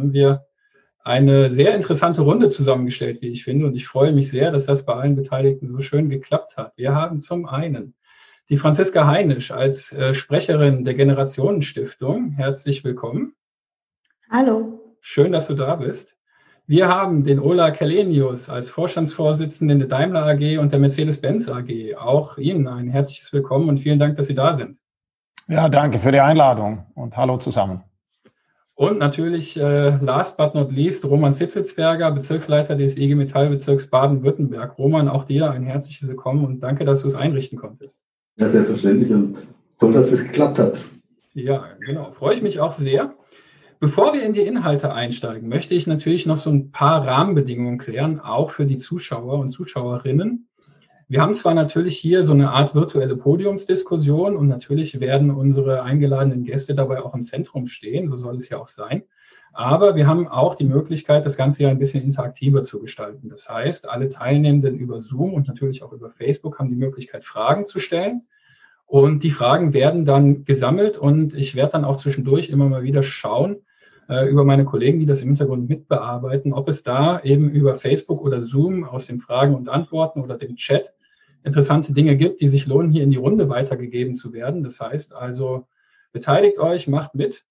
haben wir eine sehr interessante Runde zusammengestellt, wie ich finde. Und ich freue mich sehr, dass das bei allen Beteiligten so schön geklappt hat. Wir haben zum einen die Franziska Heinisch als Sprecherin der Generationenstiftung. Herzlich willkommen. Hallo. Schön, dass du da bist. Wir haben den Ola Källenius als Vorstandsvorsitzenden der Daimler AG und der Mercedes-Benz AG. Auch Ihnen ein herzliches Willkommen und vielen Dank, dass Sie da sind. Ja, danke für die Einladung und hallo zusammen. Und natürlich, last but not least, Roman Zitzelsberger, Bezirksleiter des IG Metall Bezirks Baden-Württemberg. Roman, auch dir ein herzliches Willkommen und danke, dass du es einrichten konntest. Ja, selbstverständlich und toll, dass es geklappt hat. Ja, genau. Freue ich mich auch sehr. Bevor wir in die Inhalte einsteigen, möchte ich natürlich noch so ein paar Rahmenbedingungen klären, auch für die Zuschauer und Zuschauerinnen. Wir haben zwar natürlich hier so eine Art virtuelle Podiumsdiskussion und natürlich werden unsere eingeladenen Gäste dabei auch im Zentrum stehen, so soll es ja auch sein, aber wir haben auch die Möglichkeit, das Ganze ja ein bisschen interaktiver zu gestalten. Das heißt, alle Teilnehmenden über Zoom und natürlich auch über Facebook haben die Möglichkeit, Fragen zu stellen. Und die Fragen werden dann gesammelt und ich werde dann auch zwischendurch immer mal wieder schauen, über meine Kollegen, die das im Hintergrund mitbearbeiten, ob es da eben über Facebook oder Zoom aus den Fragen und Antworten oder dem Chat interessante Dinge gibt, die sich lohnen, hier in die Runde weitergegeben zu werden. Das heißt also, beteiligt euch, macht mit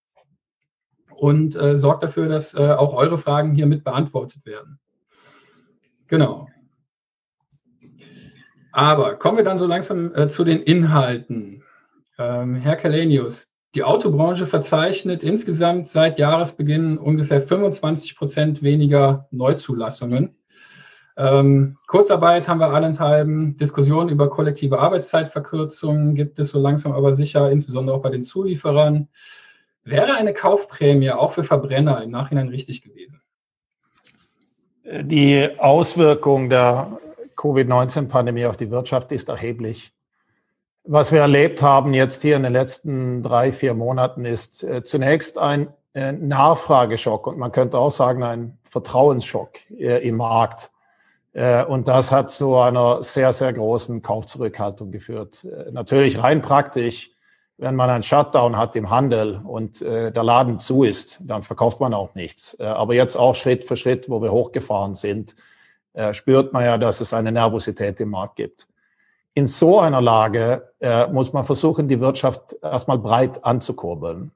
und sorgt dafür, dass auch eure Fragen hier mit beantwortet werden. Genau. Aber kommen wir dann so langsam zu den Inhalten. Herr Källenius, die Autobranche verzeichnet insgesamt seit Jahresbeginn ungefähr 25% weniger Neuzulassungen. Kurzarbeit haben wir allenthalben, Diskussionen über kollektive Arbeitszeitverkürzungen gibt es so langsam aber sicher, insbesondere auch bei den Zulieferern. Wäre eine Kaufprämie auch für Verbrenner im Nachhinein richtig gewesen? Die Auswirkung der Covid-19-Pandemie auf die Wirtschaft ist erheblich. Was wir erlebt haben jetzt hier in den letzten 3-4 Monaten ist zunächst ein Nachfrageschock und man könnte auch sagen ein Vertrauensschock im Markt. Und das hat zu einer sehr, sehr großen Kaufzurückhaltung geführt. Natürlich rein praktisch, wenn man einen Shutdown hat im Handel und der Laden zu ist, dann verkauft man auch nichts. Aber jetzt auch Schritt für Schritt, wo wir hochgefahren sind, spürt man ja, dass es eine Nervosität im Markt gibt. In so einer Lage muss man versuchen, die Wirtschaft erstmal breit anzukurbeln.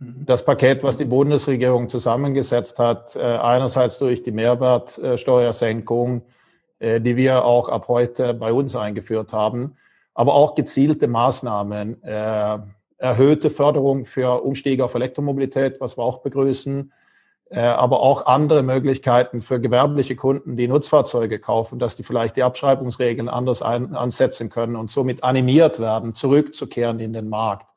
Das Paket, was die Bundesregierung zusammengesetzt hat, einerseits durch die Mehrwertsteuersenkung, die wir auch ab heute bei uns eingeführt haben, aber auch gezielte Maßnahmen, erhöhte Förderung für Umstieg auf Elektromobilität, was wir auch begrüßen, aber auch andere Möglichkeiten für gewerbliche Kunden, die Nutzfahrzeuge kaufen, dass die vielleicht die Abschreibungsregeln anders ansetzen können und somit animiert werden, zurückzukehren in den Markt.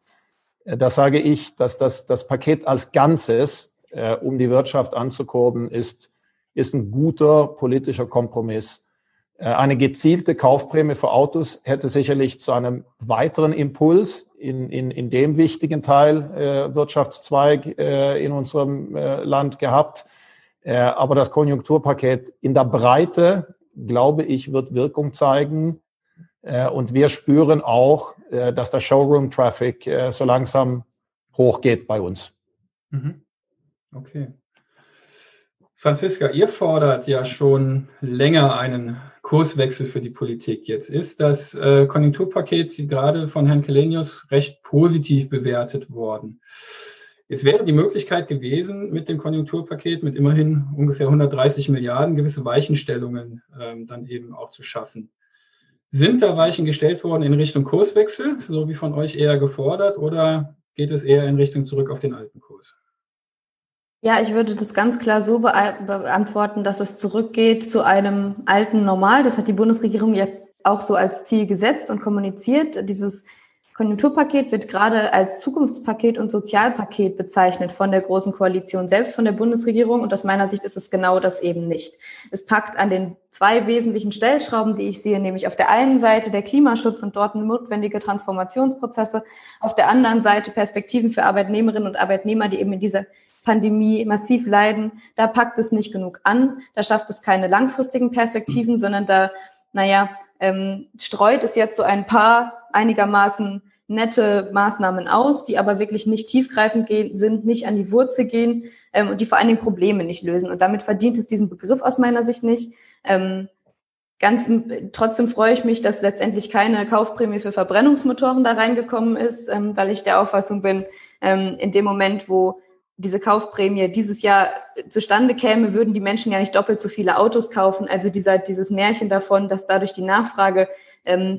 Da sage ich, dass das Paket als Ganzes, um die Wirtschaft anzukurbeln, ist ein guter politischer Kompromiss. Eine gezielte Kaufprämie für Autos hätte sicherlich zu einem weiteren Impuls in dem wichtigen Teil Wirtschaftszweig in unserem Land gehabt. Aber das Konjunkturpaket in der Breite, glaube ich, wird Wirkung zeigen. Und wir spüren auch, dass der Showroom-Traffic so langsam hochgeht bei uns. Okay. Franziska, ihr fordert ja schon länger einen Kurswechsel für die Politik. Jetzt ist das Konjunkturpaket gerade von Herrn Källenius recht positiv bewertet worden. Jetzt wäre die Möglichkeit gewesen, mit dem Konjunkturpaket mit immerhin ungefähr 130 Milliarden gewisse Weichenstellungen dann eben auch zu schaffen. Sind da Weichen gestellt worden in Richtung Kurswechsel, so wie von euch eher gefordert, oder geht es eher in Richtung zurück auf den alten Kurs? Ja, ich würde das ganz klar so beantworten, dass es zurückgeht zu einem alten Normal. Das hat die Bundesregierung ja auch so als Ziel gesetzt und kommuniziert. Dieses Konjunkturpaket wird gerade als Zukunftspaket und Sozialpaket bezeichnet von der Großen Koalition, selbst von der Bundesregierung. Und aus meiner Sicht ist es genau das eben nicht. Es packt an den 2 wesentlichen Stellschrauben, die ich sehe, nämlich auf der einen Seite der Klimaschutz und dort notwendige Transformationsprozesse, auf der anderen Seite Perspektiven für Arbeitnehmerinnen und Arbeitnehmer, die eben in dieser Pandemie massiv leiden. Da packt es nicht genug an, da schafft es keine langfristigen Perspektiven, sondern da streut es jetzt so ein paar einigermaßen nette Maßnahmen aus, die aber wirklich nicht tiefgreifend sind, nicht an die Wurzel gehen und die vor allen Dingen Probleme nicht lösen. Und damit verdient es diesen Begriff aus meiner Sicht nicht. Trotzdem freue ich mich, dass letztendlich keine Kaufprämie für Verbrennungsmotoren da reingekommen ist, weil ich der Auffassung bin, in dem Moment, wo diese Kaufprämie dieses Jahr zustande käme, würden die Menschen ja nicht doppelt so viele Autos kaufen. Also dieses Märchen davon, dass dadurch die Nachfrage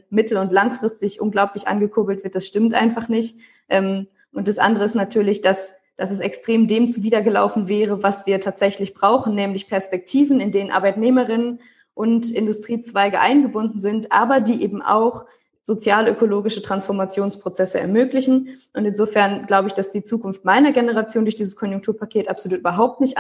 mittel- und langfristig unglaublich angekurbelt wird, das stimmt einfach nicht. Und das andere ist natürlich, dass es extrem dem zuwidergelaufen wäre, was wir tatsächlich brauchen, nämlich Perspektiven, in denen Arbeitnehmerinnen und Industriezweige eingebunden sind, aber die eben auch sozial-ökologische Transformationsprozesse ermöglichen. Und insofern glaube ich, dass die Zukunft meiner Generation durch dieses Konjunkturpaket absolut überhaupt nicht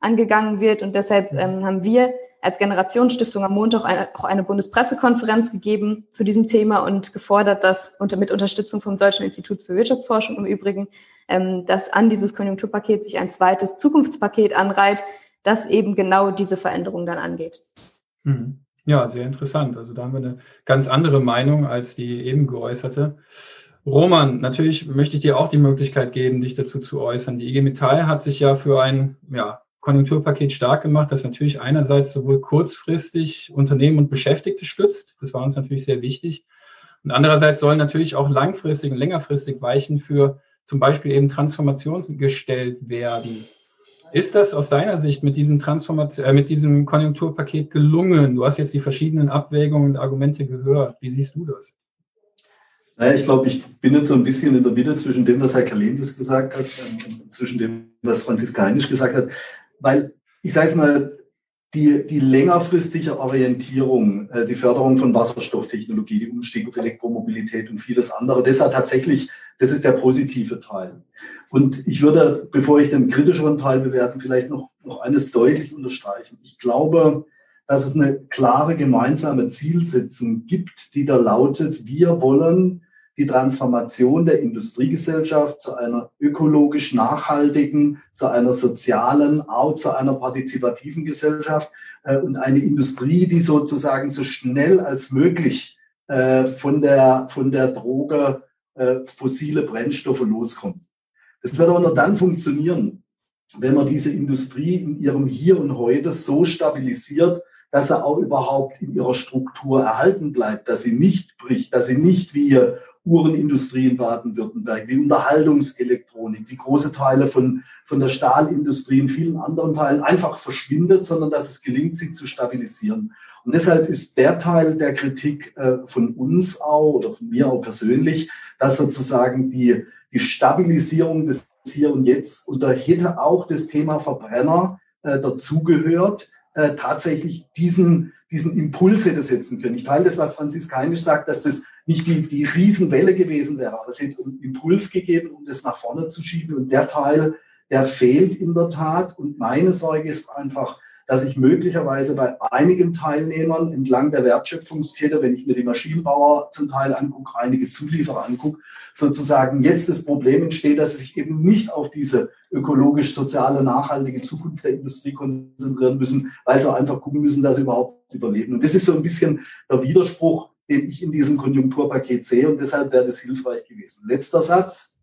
angegangen wird. Und deshalb haben wir als Generationenstiftung am Montag auch eine Bundespressekonferenz gegeben zu diesem Thema und gefordert, dass mit Unterstützung vom Deutschen Institut für Wirtschaftsforschung im Übrigen, dass an dieses Konjunkturpaket sich ein zweites Zukunftspaket anreiht, das eben genau diese Veränderung dann angeht. Mhm. Ja, sehr interessant. Also da haben wir eine ganz andere Meinung als die eben geäußerte. Roman, natürlich möchte ich dir auch die Möglichkeit geben, dich dazu zu äußern. Die IG Metall hat sich ja für ein Konjunkturpaket stark gemacht, das natürlich einerseits sowohl kurzfristig Unternehmen und Beschäftigte stützt. Das war uns natürlich sehr wichtig. Und andererseits sollen natürlich auch langfristig und längerfristig Weichen für zum Beispiel eben Transformationen gestellt werden. Ist das aus deiner Sicht mit diesem Konjunkturpaket gelungen? Du hast jetzt die verschiedenen Abwägungen und Argumente gehört. Wie siehst du das? Naja, ich glaube, ich bin jetzt so ein bisschen in der Mitte zwischen dem, was Herr Källenius gesagt hat, und zwischen dem, was Franziska Heinisch gesagt hat. Weil, ich sage es mal, die längerfristige Orientierung, die Förderung von Wasserstofftechnologie, die Umstieg auf Elektromobilität und vieles andere, das hat tatsächlich, das ist der positive Teil. Und ich würde, bevor ich den kritischeren Teil bewerte, vielleicht noch eines deutlich unterstreichen. Ich glaube, dass es eine klare gemeinsame Zielsetzung gibt, die da lautet, wir wollen die Transformation der Industriegesellschaft zu einer ökologisch nachhaltigen, zu einer sozialen, auch zu einer partizipativen Gesellschaft und eine Industrie, die sozusagen so schnell als möglich von der Droge fossile Brennstoffe loskommt. Das wird aber nur dann funktionieren, wenn man diese Industrie in ihrem Hier und Heute so stabilisiert, dass er auch überhaupt in ihrer Struktur erhalten bleibt, dass sie nicht bricht, dass sie nicht wie Uhrenindustrie in Baden-Württemberg, wie Unterhaltungselektronik, wie große Teile von der Stahlindustrie und vielen anderen Teilen einfach verschwindet, sondern dass es gelingt, sie zu stabilisieren. Und deshalb ist der Teil der Kritik von uns auch oder von mir auch persönlich, dass sozusagen die Stabilisierung des Hier und Jetzt, und da hätte auch das Thema Verbrenner dazugehört, tatsächlich diesen Impulse das setzen können. Ich teile das, was Franziska Heinisch sagt, dass das nicht die Riesenwelle gewesen wäre, aber es hätte einen Impuls gegeben, um das nach vorne zu schieben. Und der Teil, der fehlt in der Tat. Und meine Sorge ist einfach, dass ich möglicherweise bei einigen Teilnehmern entlang der Wertschöpfungskette, wenn ich mir die Maschinenbauer zum Teil angucke, einige Zulieferer angucke, sozusagen jetzt das Problem entsteht, dass sie sich eben nicht auf diese ökologisch-soziale, nachhaltige Zukunft der Industrie konzentrieren müssen, weil sie einfach gucken müssen, dass sie überhaupt überleben. Und das ist so ein bisschen der Widerspruch, den ich in diesem Konjunkturpaket sehe, und deshalb wäre das hilfreich gewesen. Letzter Satz,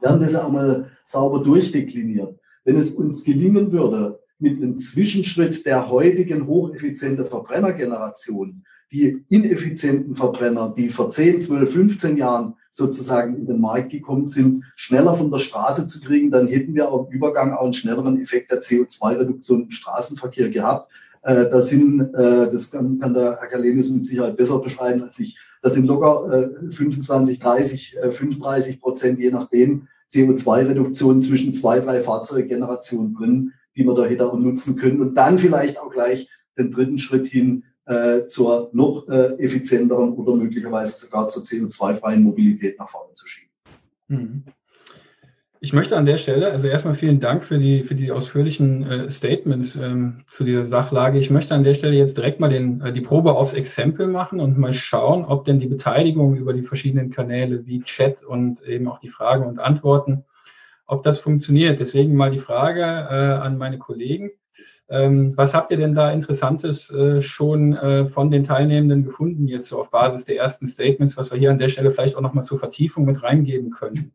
wir haben das ja auch mal sauber durchdekliniert. Wenn es uns gelingen würde, mit einem Zwischenschritt der heutigen hocheffizienten Verbrennergeneration, die ineffizienten Verbrenner, die vor 10, 12, 15 Jahren sozusagen in den Markt gekommen sind, schneller von der Straße zu kriegen, dann hätten wir auch im Übergang auch einen schnelleren Effekt der CO2-Reduktion im Straßenverkehr gehabt. Das kann der Herr Källenius mit Sicherheit besser beschreiben als ich. Das sind locker 25, 30, 35%, je nachdem, CO2-Reduktion zwischen 2, 3 Fahrzeuggenerationen drin, die man da hätte auch nutzen können, und dann vielleicht auch gleich den dritten Schritt hin zur noch effizienteren oder möglicherweise sogar zur CO2-freien Mobilität nach vorne zu schieben. Ich möchte an der Stelle, also erstmal vielen Dank für die ausführlichen Statements zu dieser Sachlage. Ich möchte an der Stelle jetzt direkt mal die Probe aufs Exempel machen und mal schauen, ob denn die Beteiligung über die verschiedenen Kanäle wie Chat und eben auch die Fragen und Antworten, ob das funktioniert. Deswegen mal die Frage an meine Kollegen. Was habt ihr denn da Interessantes schon von den Teilnehmenden gefunden, jetzt so auf Basis der ersten Statements, was wir hier an der Stelle vielleicht auch nochmal zur Vertiefung mit reingeben können?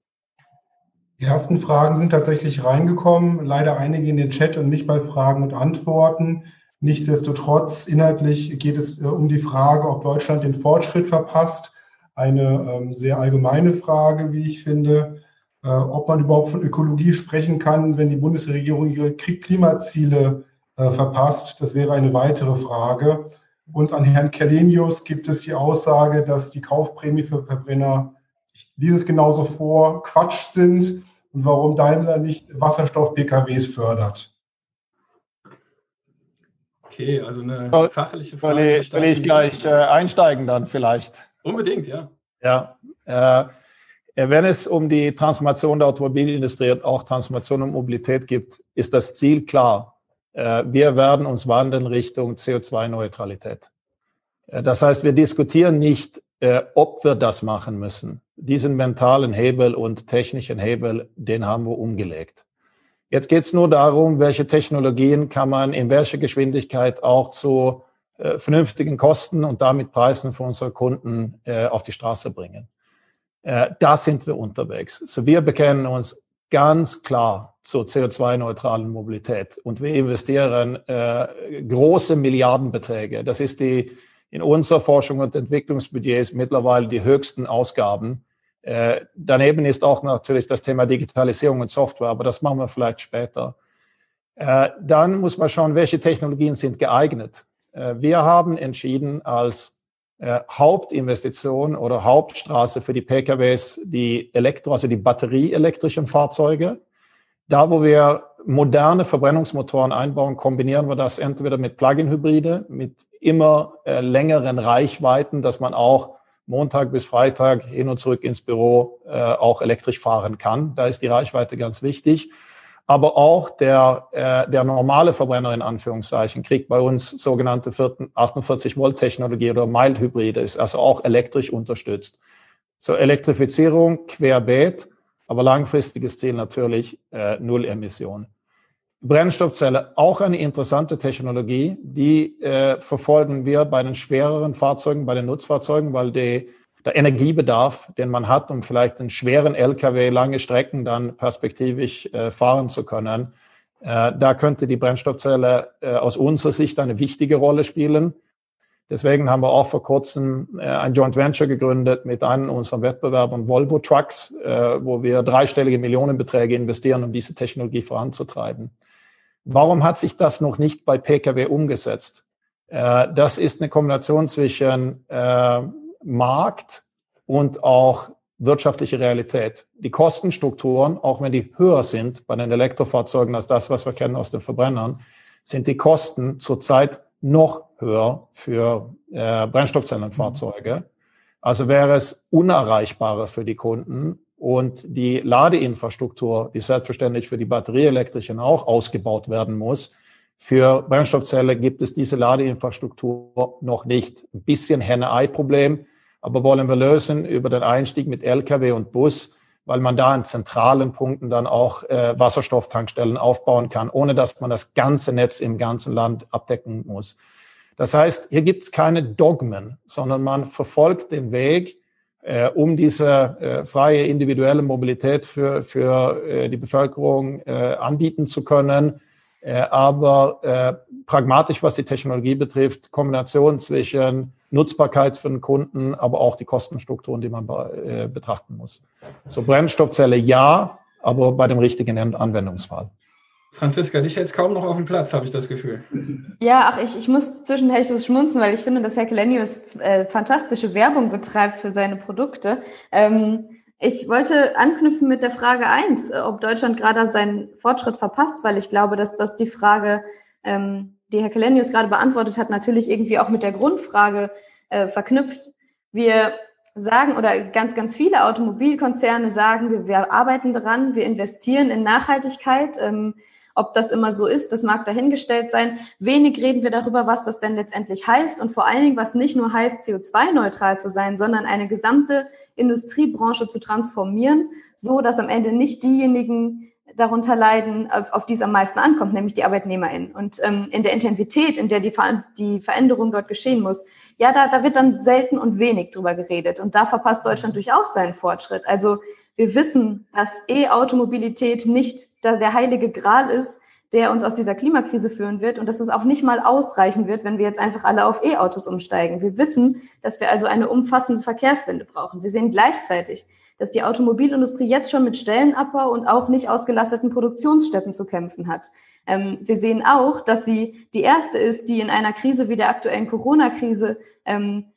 Die ersten Fragen sind tatsächlich reingekommen, leider einige in den Chat und nicht bei Fragen und Antworten. Nichtsdestotrotz, inhaltlich geht es um die Frage, ob Deutschland den Fortschritt verpasst. Eine sehr allgemeine Frage, wie ich finde. Ob man überhaupt von Ökologie sprechen kann, wenn die Bundesregierung ihre Klimaziele verpasst, das wäre eine weitere Frage. Und an Herrn Källenius gibt es die Aussage, dass die Kaufprämie für Verbrenner, ich lese es genauso vor, Quatsch sind und warum Daimler nicht Wasserstoff-PKWs fördert. Okay, also eine fachliche Frage. Will ich gleich einsteigen dann vielleicht? Unbedingt, ja. Ja, wenn es um die Transformation der Automobilindustrie und auch Transformation und Mobilität gibt, ist das Ziel klar. Wir werden uns wandeln Richtung CO2-Neutralität. Das heißt, wir diskutieren nicht, ob wir das machen müssen. Diesen mentalen Hebel und technischen Hebel, den haben wir umgelegt. Jetzt geht es nur darum, welche Technologien kann man in welcher Geschwindigkeit auch zu vernünftigen Kosten und damit Preisen für unsere Kunden auf die Straße bringen. Da sind wir unterwegs. So, wir bekennen uns ganz klar zur CO2-neutralen Mobilität und wir investieren große Milliardenbeträge. Das ist die in unserer Forschung und Entwicklungsbudgets mittlerweile die höchsten Ausgaben. Daneben ist auch natürlich das Thema Digitalisierung und Software, aber das machen wir vielleicht später. Dann muss man schauen, welche Technologien sind geeignet. Wir haben entschieden als Hauptinvestition oder Hauptstraße für die PKWs, die also die batterieelektrischen Fahrzeuge. Da, wo wir moderne Verbrennungsmotoren einbauen, kombinieren wir das entweder mit Plug-in-Hybride, mit immer längeren Reichweiten, dass man auch Montag bis Freitag hin und zurück ins Büro auch elektrisch fahren kann. Da ist die Reichweite ganz wichtig. Aber auch der normale Verbrenner in Anführungszeichen kriegt bei uns sogenannte 48-Volt-Technologie oder Mild-Hybride, ist also auch elektrisch unterstützt. So, Elektrifizierung querbeet, aber langfristiges Ziel natürlich Null-Emission. Brennstoffzelle, auch eine interessante Technologie, die verfolgen wir bei den schwereren Fahrzeugen, bei den Nutzfahrzeugen, weil der Energiebedarf, den man hat, um vielleicht einen schweren LKW lange Strecken dann perspektivisch fahren zu können, da könnte die Brennstoffzelle aus unserer Sicht eine wichtige Rolle spielen. Deswegen haben wir auch vor kurzem ein Joint Venture gegründet mit einem unserer Wettbewerbern Volvo Trucks, wo wir dreistellige Millionenbeträge investieren, um diese Technologie voranzutreiben. Warum hat sich das noch nicht bei PKW umgesetzt? Das ist eine Kombination zwischen Markt und auch wirtschaftliche Realität. Die Kostenstrukturen, auch wenn die höher sind bei den Elektrofahrzeugen als das, was wir kennen aus den Verbrennern, sind die Kosten zurzeit noch höher für Brennstoffzellenfahrzeuge. Also wäre es unerreichbarer für die Kunden und die Ladeinfrastruktur, die selbstverständlich für die batterieelektrischen auch ausgebaut werden muss, für Brennstoffzelle gibt es diese Ladeinfrastruktur noch nicht. Ein bisschen Henne-Ei-Problem, aber wollen wir lösen über den Einstieg mit LKW und Bus, weil man da an zentralen Punkten dann auch Wasserstofftankstellen aufbauen kann, ohne dass man das ganze Netz im ganzen Land abdecken muss. Das heißt, hier gibt es keine Dogmen, sondern man verfolgt den Weg, um diese freie individuelle Mobilität für die Bevölkerung anbieten zu können. Aber pragmatisch, was die Technologie betrifft, Kombination zwischen Nutzbarkeit für den Kunden, aber auch die Kostenstrukturen, die man betrachten muss. So, Brennstoffzelle ja, aber bei dem richtigen Anwendungsfall. Franziska, dich hält es kaum noch auf dem Platz, habe ich das Gefühl. Ja, ach, ich muss zwischendurch so schmunzeln, weil ich finde, dass Herr Källenius fantastische Werbung betreibt für seine Produkte. Ich wollte anknüpfen mit der Frage 1, ob Deutschland gerade seinen Fortschritt verpasst, weil ich glaube, dass das die Frage, die Herr Källenius gerade beantwortet hat, natürlich irgendwie auch mit der Grundfrage verknüpft. Wir sagen, oder ganz viele Automobilkonzerne sagen, wir arbeiten daran, wir investieren in Nachhaltigkeit. Ob das immer so ist, das mag dahingestellt sein. Wenig reden wir darüber, was das denn letztendlich heißt und vor allen Dingen, was nicht nur heißt, CO2-neutral zu sein, sondern eine gesamte Industriebranche zu transformieren, so dass am Ende nicht diejenigen darunter leiden, auf die es am meisten ankommt, nämlich die ArbeitnehmerInnen. Und in der Intensität, in der die Veränderung dort geschehen muss, ja, da wird dann selten und wenig drüber geredet. Und da verpasst Deutschland durchaus seinen Fortschritt. Also wir wissen, dass E-Automobilität nicht der heilige Gral ist, der uns aus dieser Klimakrise führen wird und dass es auch nicht mal ausreichen wird, wenn wir jetzt einfach alle auf E-Autos umsteigen. Wir wissen, dass wir also eine umfassende Verkehrswende brauchen. Wir sehen gleichzeitig, dass die Automobilindustrie jetzt schon mit Stellenabbau und auch nicht ausgelasteten Produktionsstätten zu kämpfen hat. Wir sehen auch, dass sie die erste ist, die in einer Krise wie der aktuellen Corona-Krise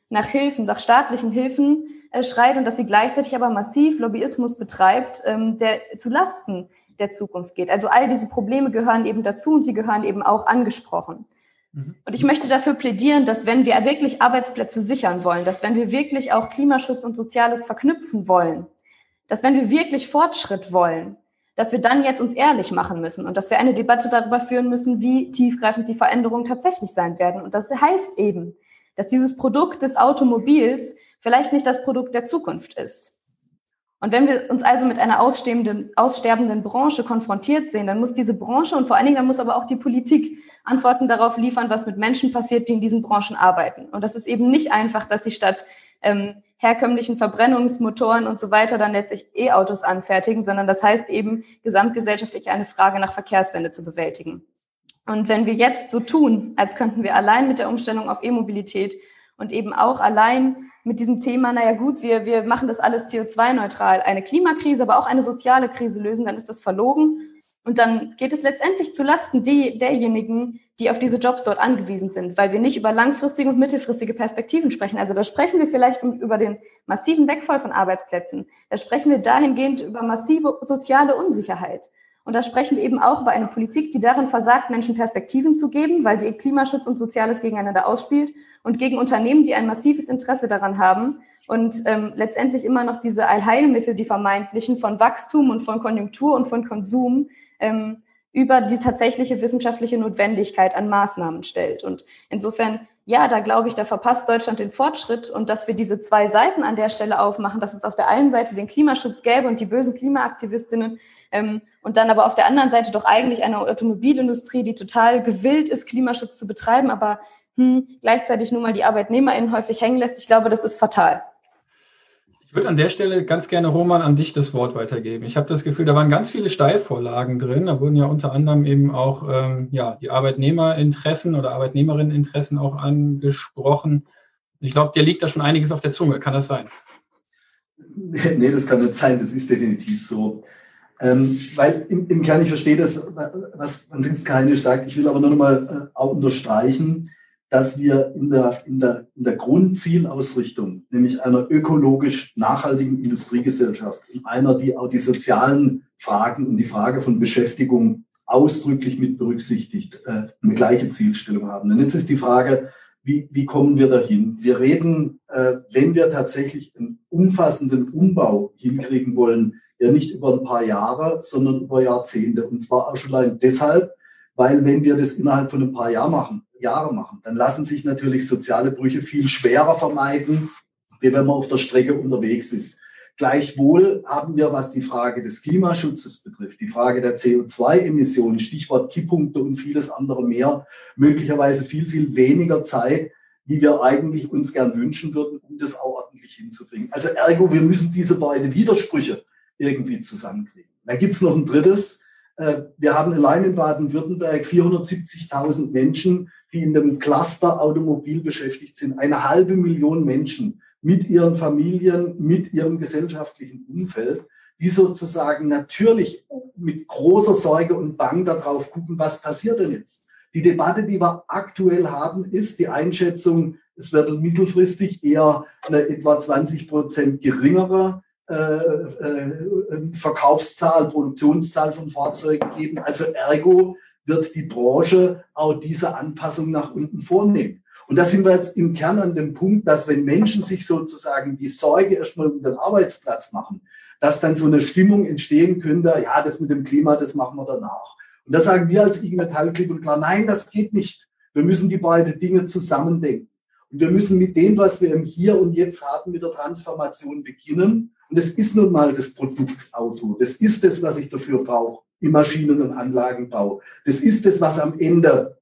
nach Hilfen, nach staatlichen Hilfen schreit und dass sie gleichzeitig aber massiv Lobbyismus betreibt, der zu Lasten der Zukunft geht. Also all diese Probleme gehören eben dazu und sie gehören eben auch angesprochen. Mhm. Und ich möchte dafür plädieren, dass wenn wir wirklich Arbeitsplätze sichern wollen, dass wenn wir wirklich auch Klimaschutz und Soziales verknüpfen wollen, dass wenn wir wirklich Fortschritt wollen, dass wir dann jetzt uns ehrlich machen müssen und dass wir eine Debatte darüber führen müssen, wie tiefgreifend die Veränderungen tatsächlich sein werden. Und das heißt eben, dass dieses Produkt des Automobils vielleicht nicht das Produkt der Zukunft ist. Und wenn wir uns also mit einer aussterbenden Branche konfrontiert sehen, dann muss diese Branche und vor allen Dingen dann muss aber auch die Politik Antworten darauf liefern, was mit Menschen passiert, die in diesen Branchen arbeiten. Und das ist eben nicht einfach, dass sie statt herkömmlichen Verbrennungsmotoren und so weiter dann letztlich E-Autos anfertigen, sondern das heißt eben, gesamtgesellschaftlich eine Frage nach Verkehrswende zu bewältigen. Und wenn wir jetzt so tun, als könnten wir allein mit der Umstellung auf E-Mobilität und eben auch allein mit diesem Thema, naja gut, wir machen das alles CO2-neutral, eine Klimakrise, aber auch eine soziale Krise lösen, dann ist das verlogen. Und dann geht es letztendlich zu Lasten derjenigen, die auf diese Jobs dort angewiesen sind, weil wir nicht über langfristige und mittelfristige Perspektiven sprechen. Also da sprechen wir vielleicht über den massiven Wegfall von Arbeitsplätzen. Da sprechen wir dahingehend über massive soziale Unsicherheit. Und da sprechen wir eben auch über eine Politik, die darin versagt, Menschen Perspektiven zu geben, weil sie Klimaschutz und Soziales gegeneinander ausspielt und gegen Unternehmen, die ein massives Interesse daran haben und letztendlich immer noch diese Allheilmittel, die vermeintlichen von Wachstum und von Konjunktur und von Konsum über die tatsächliche wissenschaftliche Notwendigkeit an Maßnahmen stellt. Und insofern, ja, da glaube ich, da verpasst Deutschland den Fortschritt und dass wir diese zwei Seiten an der Stelle aufmachen, dass es auf der einen Seite den Klimaschutz gäbe und die bösen Klimaaktivistinnen und dann aber auf der anderen Seite doch eigentlich eine Automobilindustrie, die total gewillt ist, Klimaschutz zu betreiben, aber gleichzeitig nur mal die ArbeitnehmerInnen häufig hängen lässt. Ich glaube, das ist fatal. Ich würde an der Stelle ganz gerne, Roman, an dich das Wort weitergeben. Ich habe das Gefühl, da waren ganz viele Steilvorlagen drin. Da wurden ja unter anderem eben auch die Arbeitnehmerinteressen oder Arbeitnehmerinneninteressen auch angesprochen. Ich glaube, dir liegt da schon einiges auf der Zunge. Kann das sein? Nee, das kann nicht sein. Das ist definitiv so. Weil im Kern, ich verstehe das, was Franziska Heinisch sagt. Ich will aber nur noch mal auch unterstreichen, dass wir in der Grundzielausrichtung, nämlich einer ökologisch nachhaltigen Industriegesellschaft und einer, die auch die sozialen Fragen und die Frage von Beschäftigung ausdrücklich mit berücksichtigt, eine gleiche Zielstellung haben. Und jetzt ist die Frage, wie kommen wir dahin? Wir reden, wenn wir tatsächlich einen umfassenden Umbau hinkriegen wollen, ja nicht über ein paar Jahre, sondern über Jahrzehnte. Und zwar auch schon allein deshalb, weil wenn wir das innerhalb von ein paar Jahren machen, dann lassen sich natürlich soziale Brüche viel schwerer vermeiden, wie wenn man auf der Strecke unterwegs ist. Gleichwohl haben wir, was die Frage des Klimaschutzes betrifft, die Frage der CO2-Emissionen, Stichwort Kipppunkte und vieles andere mehr, möglicherweise viel, viel weniger Zeit, wie wir eigentlich uns gern wünschen würden, um das auch ordentlich hinzukriegen. Also ergo, wir müssen diese beiden Widersprüche irgendwie zusammenkriegen. Dann gibt es noch ein drittes. Wir haben allein in Baden-Württemberg 470.000 Menschen, die in dem Cluster Automobil beschäftigt sind. 1,5 Million Menschen mit ihren Familien, mit ihrem gesellschaftlichen Umfeld, die sozusagen natürlich mit großer Sorge und Bang darauf gucken, was passiert denn jetzt? Die Debatte, die wir aktuell haben, ist die Einschätzung, es wird mittelfristig eher eine etwa 20% geringere Verkaufszahl, Produktionszahl von Fahrzeugen geben. Also ergo wird die Branche auch diese Anpassung nach unten vornehmen. Und da sind wir jetzt im Kern an dem Punkt, dass wenn Menschen sich sozusagen die Sorge erstmal um den Arbeitsplatz machen, dass dann so eine Stimmung entstehen könnte, ja, das mit dem Klima, das machen wir danach. Und da sagen wir als IG Metall klipp und klar, nein, das geht nicht. Wir müssen die beiden Dinge zusammendenken. Und wir müssen mit dem, was wir im Hier und Jetzt haben, mit der Transformation beginnen. Und das ist nun mal das Produktauto. Das ist das, was ich dafür brauche. im Maschinen- und Anlagenbau. Das ist das, was am Ende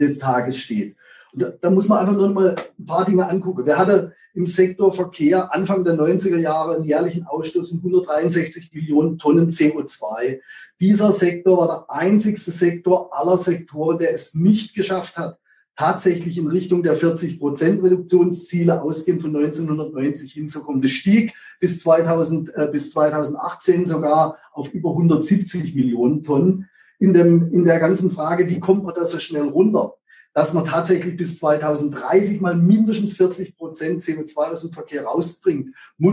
des Tages steht. Und da muss man einfach nur noch mal ein paar Dinge angucken. Wir hatten im Sektor Verkehr Anfang der 90er Jahre einen jährlichen Ausstoß von 163 Millionen Tonnen CO2. Dieser Sektor war der einzigste Sektor aller Sektoren, der es nicht geschafft hat, tatsächlich in Richtung der 40% Reduktionsziele ausgehend von 1990 hinzukommen. Das stieg bis 2018 sogar auf über 170 Millionen Tonnen. In der ganzen Frage, wie kommt man da so schnell runter, dass man tatsächlich bis 2030 mal mindestens 40% CO2 aus dem Verkehr rausbringt.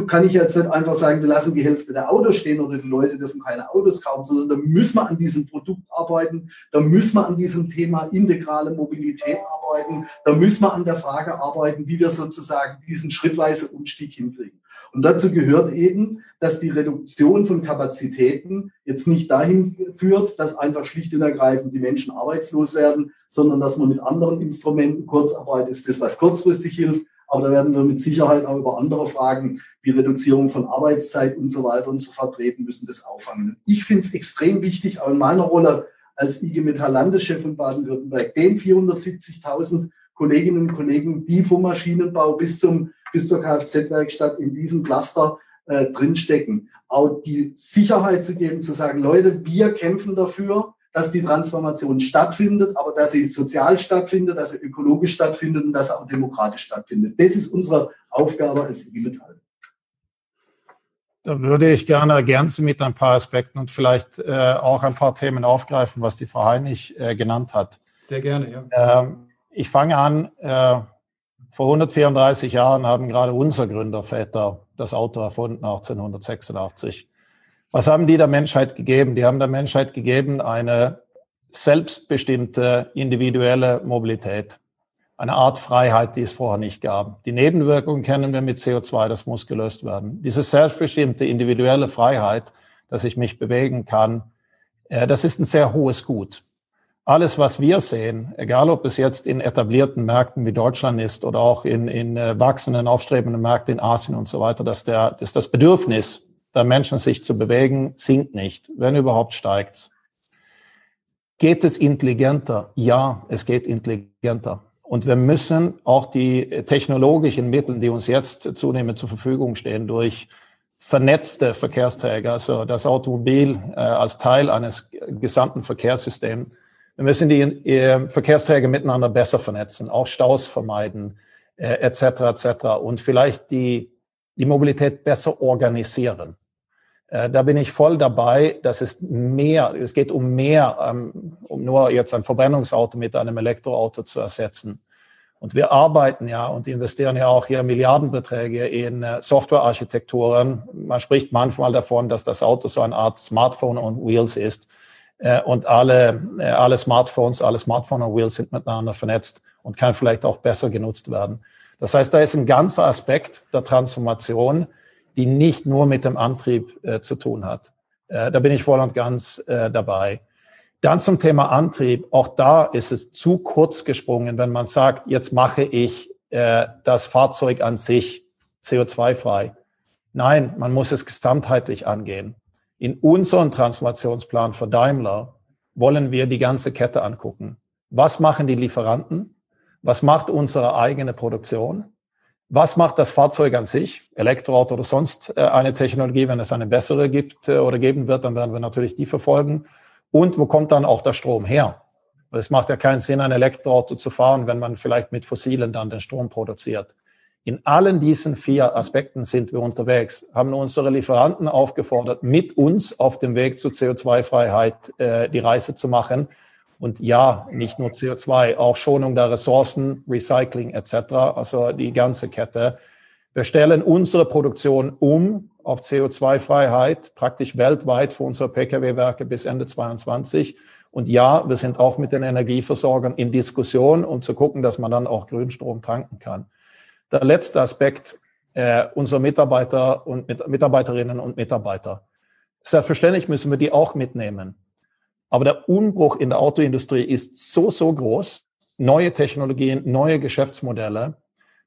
Kann ich jetzt nicht einfach sagen, wir lassen die Hälfte der Autos stehen oder die Leute dürfen keine Autos kaufen, sondern da müssen wir an diesem Produkt arbeiten, da müssen wir an diesem Thema integrale Mobilität arbeiten, da müssen wir an der Frage arbeiten, wie wir sozusagen diesen schrittweise Umstieg hinkriegen. Und dazu gehört eben, dass die Reduktion von Kapazitäten jetzt nicht dahin führt, dass einfach schlicht und ergreifend die Menschen arbeitslos werden, sondern dass man mit anderen Instrumenten, Kurzarbeit ist das, was kurzfristig hilft, aber da werden wir mit Sicherheit auch über andere Fragen wie Reduzierung von Arbeitszeit und so weiter und so fort reden müssen, das auffangen. Ich finde es extrem wichtig, auch in meiner Rolle als IG Metall-Landeschef in Baden-Württemberg, den 470.000 Kolleginnen und Kollegen, die vom Maschinenbau bis zur Kfz-Werkstatt in diesem Cluster drinstecken, auch die Sicherheit zu geben, zu sagen, Leute, wir kämpfen dafür, dass die Transformation stattfindet, aber dass sie sozial stattfindet, dass sie ökologisch stattfindet und dass sie auch demokratisch stattfindet. Das ist unsere Aufgabe als IG Metall. Da würde ich gerne ergänzen mit ein paar Aspekten und vielleicht auch ein paar Themen aufgreifen, was die Frau Heinisch genannt hat. Sehr gerne, ja. Ich fange an, vor 134 Jahren haben gerade unsere Gründerväter das Auto erfunden, 1886. Was haben die der Menschheit gegeben? Die haben der Menschheit gegeben eine selbstbestimmte individuelle Mobilität, eine Art Freiheit, die es vorher nicht gab. Die Nebenwirkungen kennen wir mit CO2, das muss gelöst werden. Diese selbstbestimmte individuelle Freiheit, dass ich mich bewegen kann, das ist ein sehr hohes Gut. Alles, was wir sehen, egal ob es jetzt in etablierten Märkten wie Deutschland ist oder auch in wachsenden, aufstrebenden Märkten in Asien und so weiter, dass das Bedürfnis der Menschen, sich zu bewegen, sinkt nicht. Wenn überhaupt, steigt's. Geht es intelligenter? Ja, es geht intelligenter. Und wir müssen auch die technologischen Mittel, die uns jetzt zunehmend zur Verfügung stehen, durch vernetzte Verkehrsträger, also das Automobil als Teil eines gesamten Verkehrssystems, wir müssen die Verkehrsträger miteinander besser vernetzen, auch Staus vermeiden, etc., etc. und vielleicht die Mobilität besser organisieren. Da bin ich voll dabei, dass es geht um mehr, um nur jetzt ein Verbrennungsauto mit einem Elektroauto zu ersetzen. Und wir arbeiten ja und investieren ja auch hier Milliardenbeträge in Softwarearchitekturen. Man spricht manchmal davon, dass das Auto so eine Art Smartphone on Wheels ist. Und alle Smartphones on Wheels sind miteinander vernetzt und kann vielleicht auch besser genutzt werden. Das heißt, da ist ein ganzer Aspekt der Transformation, die nicht nur mit dem Antrieb zu tun hat. Da bin ich voll und ganz dabei. Dann zum Thema Antrieb. Auch da ist es zu kurz gesprungen, wenn man sagt, jetzt mache ich das Fahrzeug an sich CO2-frei. Nein, man muss es gesamtheitlich angehen. In unserem Transformationsplan für Daimler wollen wir die ganze Kette angucken. Was machen die Lieferanten? Was macht unsere eigene Produktion? Was macht das Fahrzeug an sich? Elektroauto oder sonst eine Technologie, wenn es eine bessere gibt oder geben wird, dann werden wir natürlich die verfolgen. Und wo kommt dann auch der Strom her? Weil es macht ja keinen Sinn, ein Elektroauto zu fahren, wenn man vielleicht mit Fossilen dann den Strom produziert. In allen diesen 4 Aspekten sind wir unterwegs, haben unsere Lieferanten aufgefordert, mit uns auf dem Weg zur CO2-Freiheit die Reise zu machen. Und ja, nicht nur CO2, auch Schonung der Ressourcen, Recycling etc., also die ganze Kette. Wir stellen unsere Produktion um auf CO2-Freiheit, praktisch weltweit für unsere Pkw-Werke bis Ende 2022. Und ja, wir sind auch mit den Energieversorgern in Diskussion, um zu gucken, dass man dann auch Grünstrom tanken kann. Der letzte Aspekt, unsere Mitarbeiter und Mitarbeiterinnen und Mitarbeiter. Selbstverständlich müssen wir die auch mitnehmen. Aber der Umbruch in der Autoindustrie ist so, so groß. Neue Technologien, neue Geschäftsmodelle.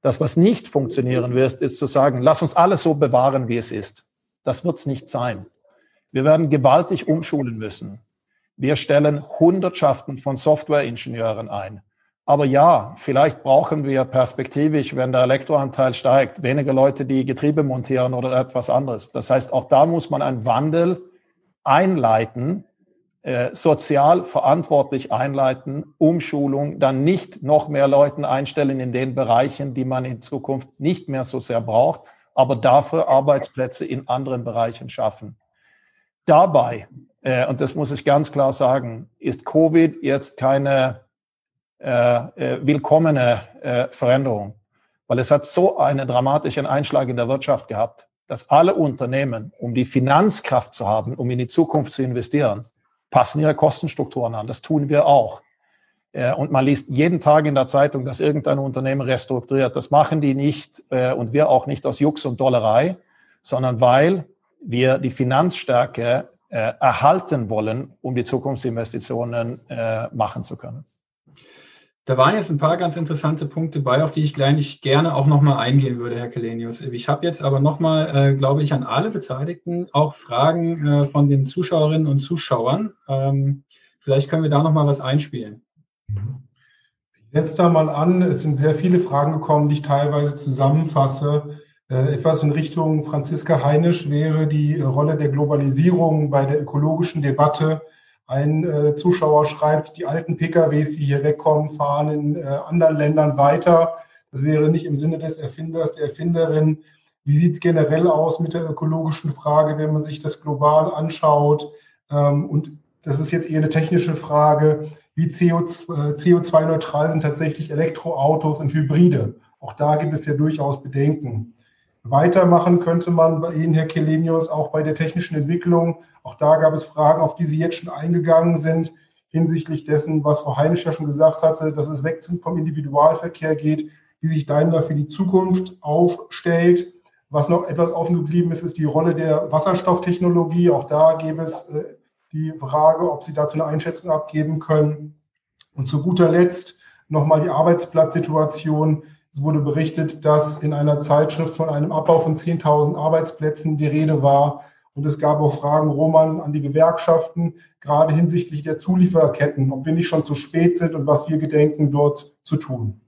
Das, was nicht funktionieren wird, ist zu sagen, lass uns alles so bewahren, wie es ist. Das wird es nicht sein. Wir werden gewaltig umschulen müssen. Wir stellen Hundertschaften von Softwareingenieuren ein. Aber ja, vielleicht brauchen wir perspektivisch, wenn der Elektroanteil steigt, weniger Leute, die Getriebe montieren oder etwas anderes. Das heißt, auch da muss man einen Wandel einleiten, sozial verantwortlich einleiten, Umschulung, dann nicht noch mehr Leuten einstellen in den Bereichen, die man in Zukunft nicht mehr so sehr braucht, aber dafür Arbeitsplätze in anderen Bereichen schaffen. Dabei, und das muss ich ganz klar sagen, ist Covid jetzt keine willkommene Veränderung, weil es hat so einen dramatischen Einschlag in der Wirtschaft gehabt, dass alle Unternehmen, um die Finanzkraft zu haben, um in die Zukunft zu investieren, passen ihre Kostenstrukturen an. Das tun wir auch. Und man liest jeden Tag in der Zeitung, dass irgendein Unternehmen restrukturiert. Das machen die nicht und wir auch nicht aus Jux und Dollerei, sondern weil wir die Finanzstärke erhalten wollen, um die Zukunftsinvestitionen machen zu können. Da waren jetzt ein paar ganz interessante Punkte bei, auf die ich gleich gerne auch nochmal eingehen würde, Herr Källenius. Ich habe jetzt aber nochmal, glaube ich, an alle Beteiligten auch Fragen von den Zuschauerinnen und Zuschauern. Vielleicht können wir da nochmal was einspielen. Ich setze da mal an, es sind sehr viele Fragen gekommen, die ich teilweise zusammenfasse. Etwas in Richtung Franziska Heinisch wäre die Rolle der Globalisierung bei der ökologischen Debatte. Ein Zuschauer schreibt, die alten PKWs, die hier wegkommen, fahren in anderen Ländern weiter. Das wäre nicht im Sinne des Erfinders, der Erfinderin. Wie sieht es generell aus mit der ökologischen Frage, wenn man sich das global anschaut? Und das ist jetzt eher eine technische Frage. Wie CO2-neutral sind tatsächlich Elektroautos und Hybride? Auch da gibt es ja durchaus Bedenken. Weitermachen könnte man bei Ihnen, Herr Källenius, auch bei der technischen Entwicklung. Auch da gab es Fragen, auf die Sie jetzt schon eingegangen sind, hinsichtlich dessen, was Frau Heinisch ja schon gesagt hatte, dass es weg vom Individualverkehr geht, wie sich Daimler für die Zukunft aufstellt. Was noch etwas offen geblieben ist, ist die Rolle der Wasserstofftechnologie. Auch da gäbe es die Frage, ob Sie dazu eine Einschätzung abgeben können. Und zu guter Letzt nochmal die Arbeitsplatzsituation. Es wurde berichtet, dass in einer Zeitschrift von einem Abbau von 10.000 Arbeitsplätzen die Rede war. Und es gab auch Fragen, Roman, an die Gewerkschaften, gerade hinsichtlich der Zulieferketten, ob wir nicht schon zu spät sind und was wir gedenken, dort zu tun.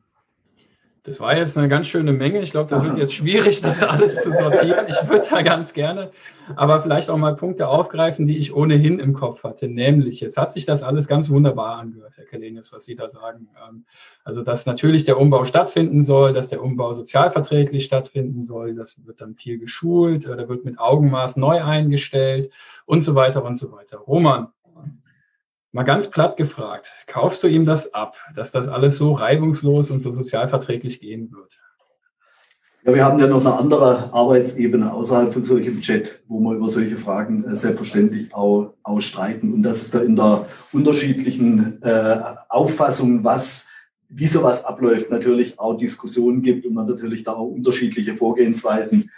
Das war jetzt eine ganz schöne Menge. Ich glaube, das wird jetzt schwierig, das alles zu sortieren. Ich würde da ganz gerne aber vielleicht auch mal Punkte aufgreifen, die ich ohnehin im Kopf hatte. Nämlich, jetzt hat sich das alles ganz wunderbar angehört, Herr Källenius, was Sie da sagen. Also, dass natürlich der Umbau stattfinden soll, dass der Umbau sozialverträglich stattfinden soll. Das wird dann viel geschult, da wird mit Augenmaß neu eingestellt und so weiter und so weiter. Roman, mal ganz platt gefragt, kaufst du ihm das ab, dass das alles so reibungslos und so sozialverträglich gehen wird? Ja, wir haben ja noch eine andere Arbeitsebene außerhalb von solchem Chat, wo wir über solche Fragen selbstverständlich auch streiten. Und das ist da in der unterschiedlichen Auffassung, wie sowas abläuft, natürlich auch Diskussionen gibt und man natürlich da auch unterschiedliche Vorgehensweisen,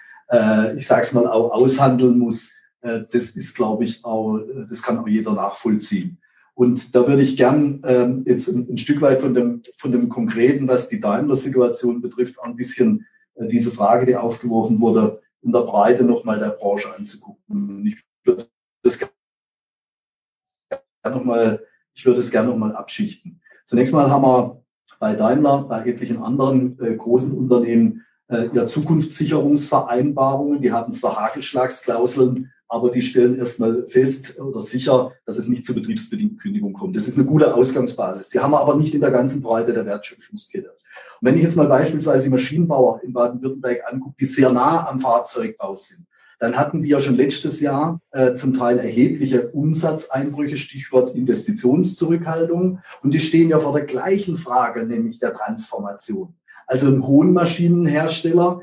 ich sage es mal, auch aushandeln muss. Das ist, glaube ich, auch, das kann auch jeder nachvollziehen. Und da würde ich gern jetzt ein Stück weit von dem Konkreten, was die Daimler-Situation betrifft, ein bisschen diese Frage, die aufgeworfen wurde, in der Breite nochmal der Branche anzugucken. Ich würde das gerne nochmal abschichten. Zunächst mal haben wir bei Daimler, bei etlichen anderen großen Unternehmen ja Zukunftssicherungsvereinbarungen. Die haben zwar Hagelschlagsklauseln, aber die stellen erstmal fest oder sicher, dass es nicht zur betriebsbedingten Kündigung kommt. Das ist eine gute Ausgangsbasis. Die haben wir aber nicht in der ganzen Breite der Wertschöpfungskette. Und wenn ich jetzt mal beispielsweise die Maschinenbauer in Baden-Württemberg angucke, die sehr nah am Fahrzeugbau sind, dann hatten wir ja schon letztes Jahr zum Teil erhebliche Umsatzeinbrüche, Stichwort Investitionszurückhaltung. Und die stehen ja vor der gleichen Frage, nämlich der Transformation. Also ein Hohnmaschinenhersteller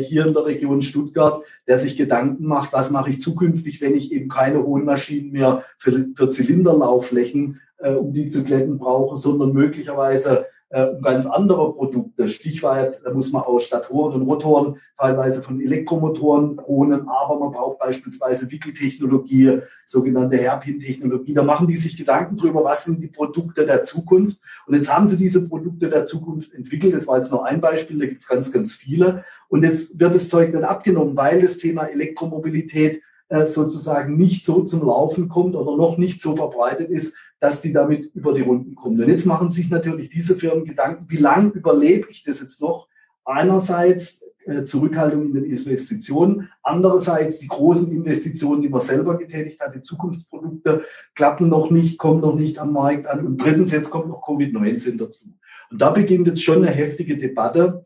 hier in der Region Stuttgart, der sich Gedanken macht, was mache ich zukünftig, wenn ich eben keine Hohnmaschinen mehr für Zylinderlaufflächen, um die zu glätten brauche, sondern möglicherweise um ganz andere Produkte. Stichwort, da muss man auch statt Hohren und Rotoren teilweise von Elektromotoren holen, aber man braucht beispielsweise Wickeltechnologie, sogenannte Hairpin-Technologie. Da machen die sich Gedanken drüber, was sind die Produkte der Zukunft. Und jetzt haben sie diese Produkte der Zukunft entwickelt. Das war jetzt nur ein Beispiel, da gibt es ganz, ganz viele. Und jetzt wird das Zeug nicht abgenommen, weil das Thema Elektromobilität sozusagen nicht so zum Laufen kommt oder noch nicht so verbreitet ist, dass die damit über die Runden kommen. Und jetzt machen sich natürlich diese Firmen Gedanken, wie lange überlebe ich das jetzt noch? Einerseits Zurückhaltung in den Investitionen, andererseits die großen Investitionen, die man selber getätigt hat, die Zukunftsprodukte klappen noch nicht, kommen noch nicht am Markt an und drittens, jetzt kommt noch Covid-19 dazu. Und da beginnt jetzt schon eine heftige Debatte,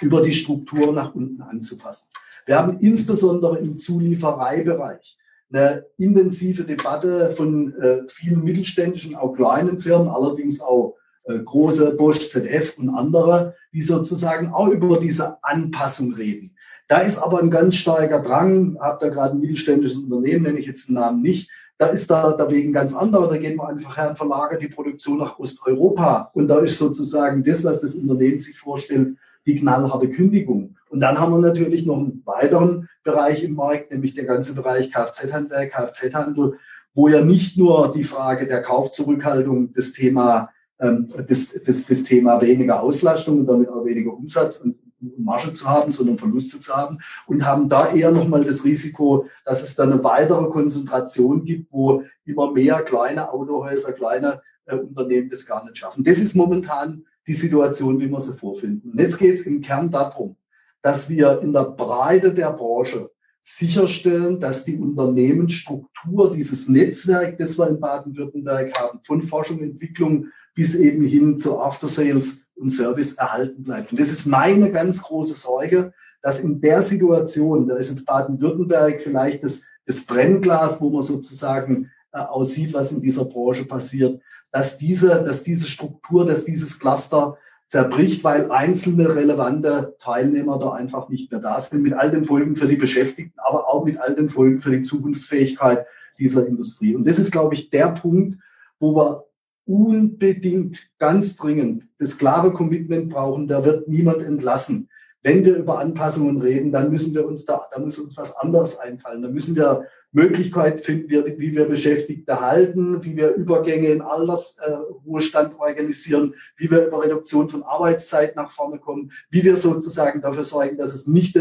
über die Struktur nach unten anzupassen. Wir haben insbesondere im Zuliefereibereich eine intensive Debatte von vielen mittelständischen, auch kleinen Firmen, allerdings auch große Bosch, ZF und andere, die sozusagen auch über diese Anpassung reden. Da ist aber ein ganz starker Drang, habt ihr gerade ein mittelständisches Unternehmen, nenne ich jetzt den Namen nicht, da ist da wegen ganz anderer, da gehen wir einfach her und verlagern die Produktion nach Osteuropa. Und da ist sozusagen das, was das Unternehmen sich vorstellt, die knallharte Kündigung. Und dann haben wir natürlich noch einen weiteren Bereich im Markt, nämlich der ganze Bereich Kfz-Handwerk, Kfz-Handel, wo ja nicht nur die Frage der Kaufzurückhaltung das Thema weniger Auslastung und damit auch weniger Umsatz und Marge zu haben, sondern Verluste zu haben und haben da eher nochmal das Risiko, dass es dann eine weitere Konzentration gibt, wo immer mehr kleine Autohäuser, kleine Unternehmen das gar nicht schaffen. Das ist momentan die Situation, wie wir sie vorfinden. Und jetzt geht es im Kern darum, dass wir in der Breite der Branche sicherstellen, dass die Unternehmensstruktur, dieses Netzwerk, das wir in Baden-Württemberg haben, von Forschung, Entwicklung bis eben hin zu After-Sales und Service erhalten bleibt. Und das ist meine ganz große Sorge, dass in der Situation, da ist jetzt Baden-Württemberg vielleicht das Brennglas, wo man sozusagen aussieht, was in dieser Branche passiert, dass diese Struktur, dass dieses Cluster zerbricht, weil einzelne relevante Teilnehmer da einfach nicht mehr da sind, mit all den Folgen für die Beschäftigten, aber auch mit all den Folgen für die Zukunftsfähigkeit dieser Industrie. Und das ist, glaube ich, der Punkt, wo wir unbedingt ganz dringend das klare Commitment brauchen, da wird niemand entlassen. Wenn wir über Anpassungen reden, dann müssen wir da muss uns was anderes einfallen, da müssen wir Möglichkeit finden wir, wie wir Beschäftigte halten, wie wir Übergänge in Altersruhestand organisieren, wie wir über Reduktion von Arbeitszeit nach vorne kommen, wie wir sozusagen dafür sorgen, dass es nicht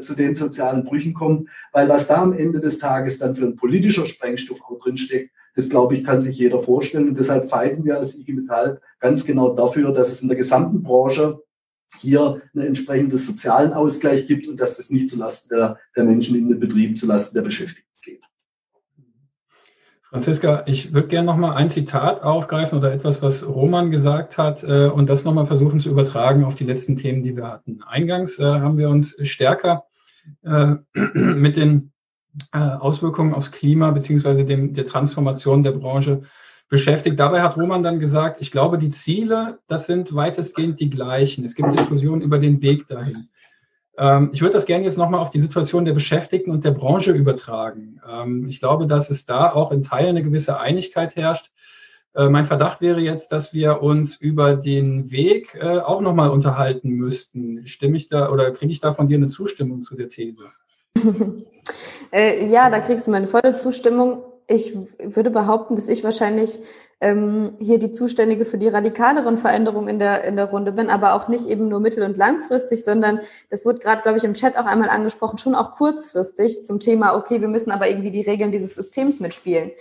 zu den sozialen Brüchen kommt, weil was da am Ende des Tages dann für ein politischer Sprengstoff auch drinsteckt, das glaube ich, kann sich jeder vorstellen und deshalb fighten wir als IG Metall ganz genau dafür, dass es in der gesamten Branche hier einen entsprechenden sozialen Ausgleich gibt und dass das nicht zulasten der Menschen in den Betrieben, zulasten der Beschäftigten. Franziska, ich würde gerne nochmal ein Zitat aufgreifen oder etwas, was Roman gesagt hat und das nochmal versuchen zu übertragen auf die letzten Themen, die wir hatten. Eingangs haben wir uns stärker mit den Auswirkungen aufs Klima beziehungsweise der Transformation der Branche beschäftigt. Dabei hat Roman dann gesagt, ich glaube, die Ziele, das sind weitestgehend die gleichen. Es gibt Diskussionen über den Weg dahin. Ich würde das gerne jetzt nochmal auf die Situation der Beschäftigten und der Branche übertragen. Ich glaube, dass es da auch in Teilen eine gewisse Einigkeit herrscht. Mein Verdacht wäre jetzt, dass wir uns über den Weg auch nochmal unterhalten müssten. Stimme ich da oder kriege ich da von dir eine Zustimmung zu der These? Ja, da kriegst du meine volle Zustimmung. Ich würde behaupten, dass ich wahrscheinlich hier die Zuständige für die radikaleren Veränderungen in der Runde bin, aber auch nicht eben nur mittel- und langfristig, sondern das wurde gerade, glaube ich, im Chat auch einmal angesprochen, schon auch kurzfristig zum Thema, okay, wir müssen aber irgendwie die Regeln dieses Systems mitspielen.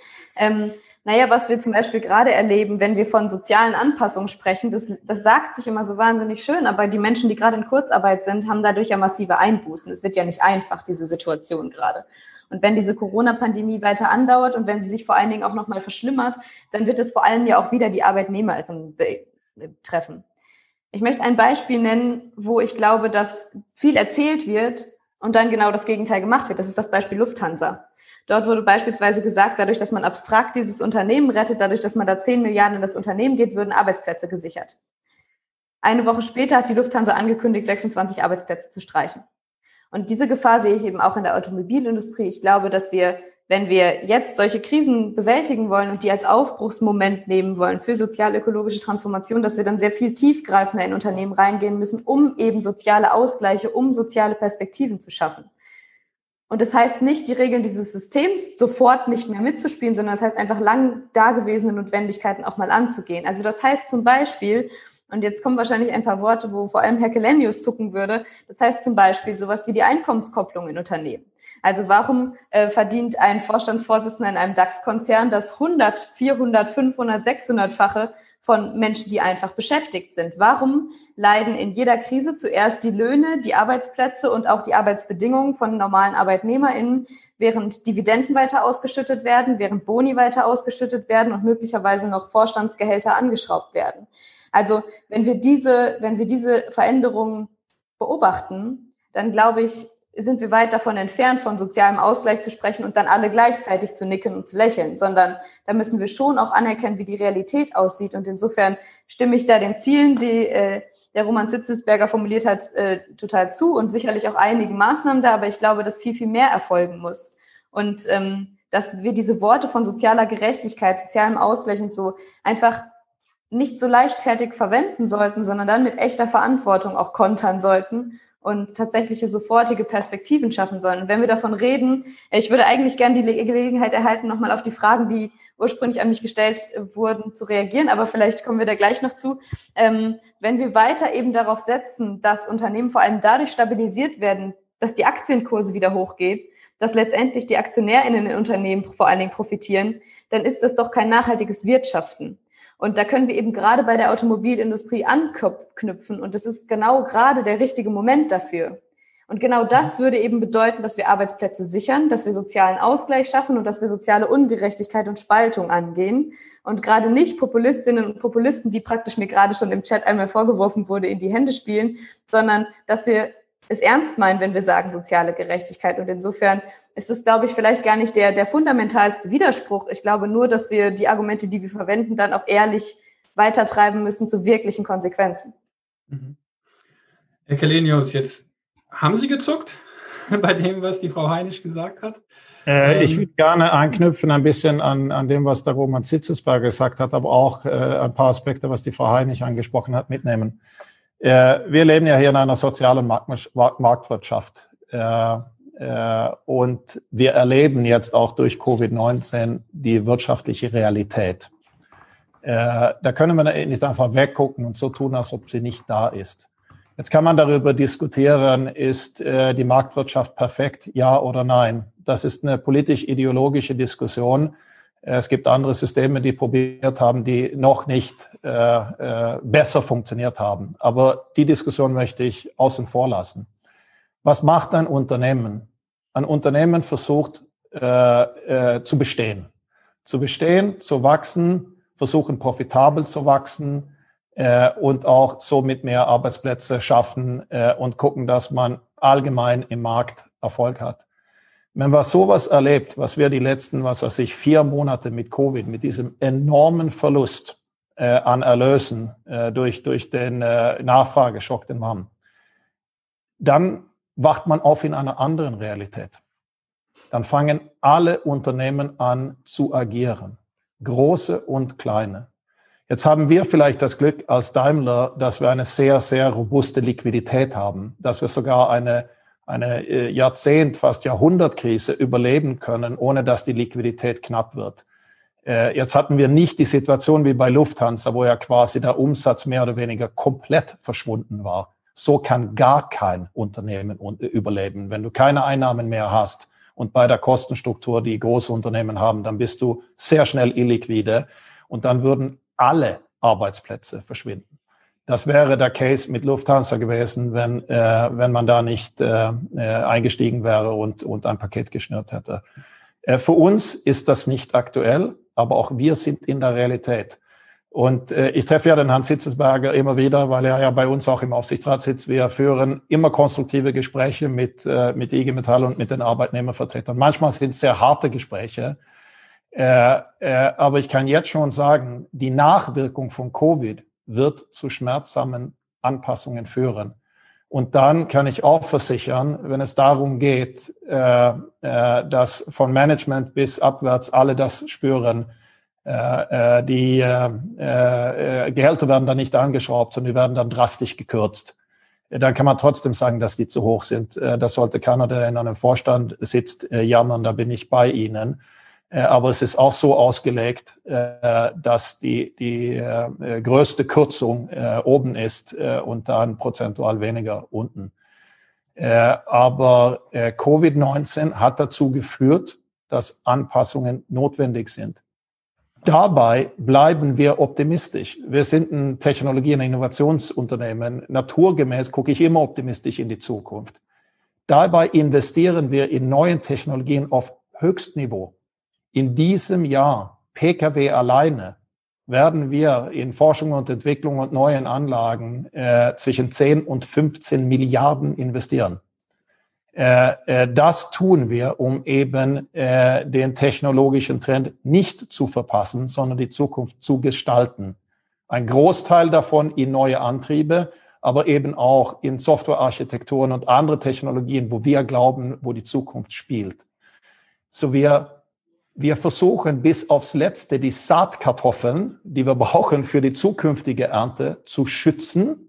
Naja, was wir zum Beispiel gerade erleben, wenn wir von sozialen Anpassungen sprechen, das sagt sich immer so wahnsinnig schön, aber die Menschen, die gerade in Kurzarbeit sind, haben dadurch ja massive Einbußen. Es wird ja nicht einfach, diese Situation gerade. Und wenn diese Corona-Pandemie weiter andauert und wenn sie sich vor allen Dingen auch nochmal verschlimmert, dann wird es vor allem ja auch wieder die Arbeitnehmerinnen betreffen. Ich möchte ein Beispiel nennen, wo ich glaube, dass viel erzählt wird und dann genau das Gegenteil gemacht wird. Das ist das Beispiel Lufthansa. Dort wurde beispielsweise gesagt, dadurch, dass man abstrakt dieses Unternehmen rettet, dadurch, dass man da 10 Milliarden in das Unternehmen geht, würden Arbeitsplätze gesichert. Eine Woche später hat die Lufthansa angekündigt, 26 Arbeitsplätze zu streichen. Und diese Gefahr sehe ich eben auch in der Automobilindustrie. Ich glaube, dass wir, wenn wir jetzt solche Krisen bewältigen wollen und die als Aufbruchsmoment nehmen wollen für sozial-ökologische Transformation, dass wir dann sehr viel tiefgreifender in Unternehmen reingehen müssen, um eben soziale Ausgleiche, um soziale Perspektiven zu schaffen. Und das heißt nicht, die Regeln dieses Systems sofort nicht mehr mitzuspielen, sondern das heißt einfach lang dagewesene Notwendigkeiten auch mal anzugehen. Also das heißt zum Beispiel, und jetzt kommen wahrscheinlich ein paar Worte, wo vor allem Herr Källenius zucken würde. Das heißt zum Beispiel sowas wie die Einkommenskopplung in Unternehmen. Also warum verdient ein Vorstandsvorsitzender in einem DAX-Konzern das 100, 400, 500, 600-fache von Menschen, die einfach beschäftigt sind? Warum leiden in jeder Krise zuerst die Löhne, die Arbeitsplätze und auch die Arbeitsbedingungen von normalen ArbeitnehmerInnen, während Dividenden weiter ausgeschüttet werden, während Boni weiter ausgeschüttet werden und möglicherweise noch Vorstandsgehälter angeschraubt werden? Also wenn wir diese Veränderungen beobachten, dann glaube ich, sind wir weit davon entfernt, von sozialem Ausgleich zu sprechen und dann alle gleichzeitig zu nicken und zu lächeln, sondern da müssen wir schon auch anerkennen, wie die Realität aussieht. Und insofern stimme ich da den Zielen, die der Roman Zitzelsberger formuliert hat, total zu und sicherlich auch einigen Maßnahmen da, aber ich glaube, dass viel, viel mehr erfolgen muss. Und dass wir diese Worte von sozialer Gerechtigkeit, sozialem Ausgleich und so einfach nicht so leichtfertig verwenden sollten, sondern dann mit echter Verantwortung auch kontern sollten und tatsächliche sofortige Perspektiven schaffen sollen. Und wenn wir davon reden, ich würde eigentlich gerne die Gelegenheit erhalten, nochmal auf die Fragen, die ursprünglich an mich gestellt wurden, zu reagieren, aber vielleicht kommen wir da gleich noch zu. Wenn wir weiter eben darauf setzen, dass Unternehmen vor allem dadurch stabilisiert werden, dass die Aktienkurse wieder hochgehen, dass letztendlich die AktionärInnen in Unternehmen vor allen Dingen profitieren, dann ist das doch kein nachhaltiges Wirtschaften. Und da können wir eben gerade bei der Automobilindustrie anknüpfen. Und das ist genau gerade der richtige Moment dafür. Und genau das würde eben bedeuten, dass wir Arbeitsplätze sichern, dass wir sozialen Ausgleich schaffen und dass wir soziale Ungerechtigkeit und Spaltung angehen. Und gerade nicht Populistinnen und Populisten, die praktisch mir gerade schon im Chat einmal vorgeworfen wurde, in die Hände spielen, sondern dass wir es ernst meinen, wenn wir sagen soziale Gerechtigkeit. Und insofern ist es, glaube ich, vielleicht gar nicht der fundamentalste Widerspruch. Ich glaube nur, dass wir die Argumente, die wir verwenden, dann auch ehrlich weitertreiben müssen zu wirklichen Konsequenzen. Mhm. Herr Källenius, jetzt haben Sie gezuckt bei dem, was die Frau Heinisch gesagt hat? Ich würde gerne anknüpfen ein bisschen an dem, was der Roman Zitzelsberger gesagt hat, aber auch ein paar Aspekte, was die Frau Heinisch angesprochen hat, mitnehmen. Wir leben ja hier in einer sozialen Marktwirtschaft und wir erleben jetzt auch durch Covid-19 die wirtschaftliche Realität. Da können wir nicht einfach weggucken und so tun, als ob sie nicht da ist. Jetzt kann man darüber diskutieren, ist die Marktwirtschaft perfekt, ja oder nein? Das ist eine politisch-ideologische Diskussion. Es gibt andere Systeme, die probiert haben, die noch nicht besser funktioniert haben. Aber die Diskussion möchte ich außen vor lassen. Was macht ein Unternehmen? Ein Unternehmen versucht zu bestehen. Zu bestehen, zu wachsen, versuchen profitabel zu wachsen und auch somit mehr Arbeitsplätze schaffen und gucken, dass man allgemein im Markt Erfolg hat. Wenn man sowas erlebt, was wir die letzten, 4 Monate mit Covid, mit diesem enormen Verlust an Erlösen durch den Nachfrageschock, den wir haben, dann wacht man auf in einer anderen Realität. Dann fangen alle Unternehmen an zu agieren, große und kleine. Jetzt haben wir vielleicht das Glück als Daimler, dass wir eine sehr, sehr robuste Liquidität haben, dass wir sogar eine Jahrzehnt-, fast Jahrhundertkrise überleben können, ohne dass die Liquidität knapp wird. Jetzt hatten wir nicht die Situation wie bei Lufthansa, wo ja quasi der Umsatz mehr oder weniger komplett verschwunden war. So kann gar kein Unternehmen überleben. Wenn du keine Einnahmen mehr hast und bei der Kostenstruktur, die große Unternehmen haben, dann bist du sehr schnell illiquide und dann würden alle Arbeitsplätze verschwinden. Das wäre der Case mit Lufthansa gewesen, wenn man da nicht eingestiegen wäre und ein Paket geschnürt hätte. Für uns ist das nicht aktuell, aber auch wir sind in der Realität. Und ich treffe ja den Herrn Zitzelsberger immer wieder, weil er ja bei uns auch im Aufsichtsrat sitzt. Wir führen immer konstruktive Gespräche mit IG Metall und mit den Arbeitnehmervertretern. Manchmal sind es sehr harte Gespräche. Aber ich kann jetzt schon sagen, die Nachwirkung von Covid wird zu schmerzsamen Anpassungen führen. Und dann kann ich auch versichern, wenn es darum geht, dass von Management bis abwärts alle das spüren, die Gehälter werden dann nicht angeschraubt, sondern die werden dann drastisch gekürzt. Dann kann man trotzdem sagen, dass die zu hoch sind. Das sollte keiner, der in einem Vorstand sitzt, jammern, da bin ich bei Ihnen. Aber es ist auch so ausgelegt, dass die größte Kürzung oben ist und dann prozentual weniger unten. Aber Covid-19 hat dazu geführt, dass Anpassungen notwendig sind. Dabei bleiben wir optimistisch. Wir sind ein Technologie- und Innovationsunternehmen. Naturgemäß gucke ich immer optimistisch in die Zukunft. Dabei investieren wir in neue Technologien auf Höchstniveau. In diesem Jahr, Pkw alleine, werden wir in Forschung und Entwicklung und neuen Anlagen zwischen 10 und 15 Milliarden investieren. Das tun wir, um eben den technologischen Trend nicht zu verpassen, sondern die Zukunft zu gestalten. Ein Großteil davon in neue Antriebe, aber eben auch in Softwarearchitekturen und andere Technologien, wo wir glauben, wo die Zukunft spielt. So wir versuchen bis aufs Letzte die Saatkartoffeln, die wir brauchen für die zukünftige Ernte, zu schützen.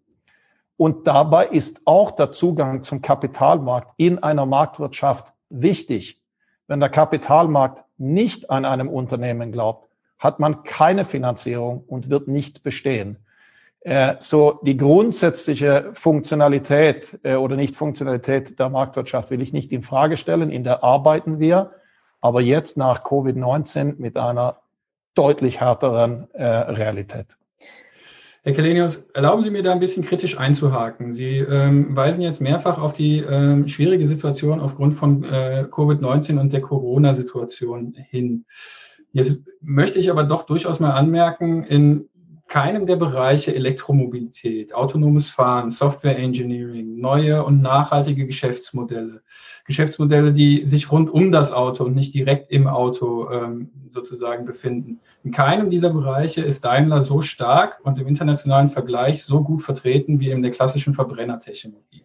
Und dabei ist auch der Zugang zum Kapitalmarkt in einer Marktwirtschaft wichtig. Wenn der Kapitalmarkt nicht an einem Unternehmen glaubt, hat man keine Finanzierung und wird nicht bestehen. So die grundsätzliche Funktionalität oder Nicht-Funktionalität der Marktwirtschaft will ich nicht in Frage stellen, in der arbeiten wir. Aber jetzt nach Covid-19 mit einer deutlich härteren Realität. Herr Källenius, erlauben Sie mir da ein bisschen kritisch einzuhaken. Sie weisen jetzt mehrfach auf die schwierige Situation aufgrund von Covid-19 und der Corona-Situation hin. Jetzt möchte ich aber doch durchaus mal anmerken, in keinem der Bereiche Elektromobilität, autonomes Fahren, Software Engineering, neue und nachhaltige Geschäftsmodelle, die sich rund um das Auto und nicht direkt im Auto sozusagen befinden. In keinem dieser Bereiche ist Daimler so stark und im internationalen Vergleich so gut vertreten wie in der klassischen Verbrennertechnologie.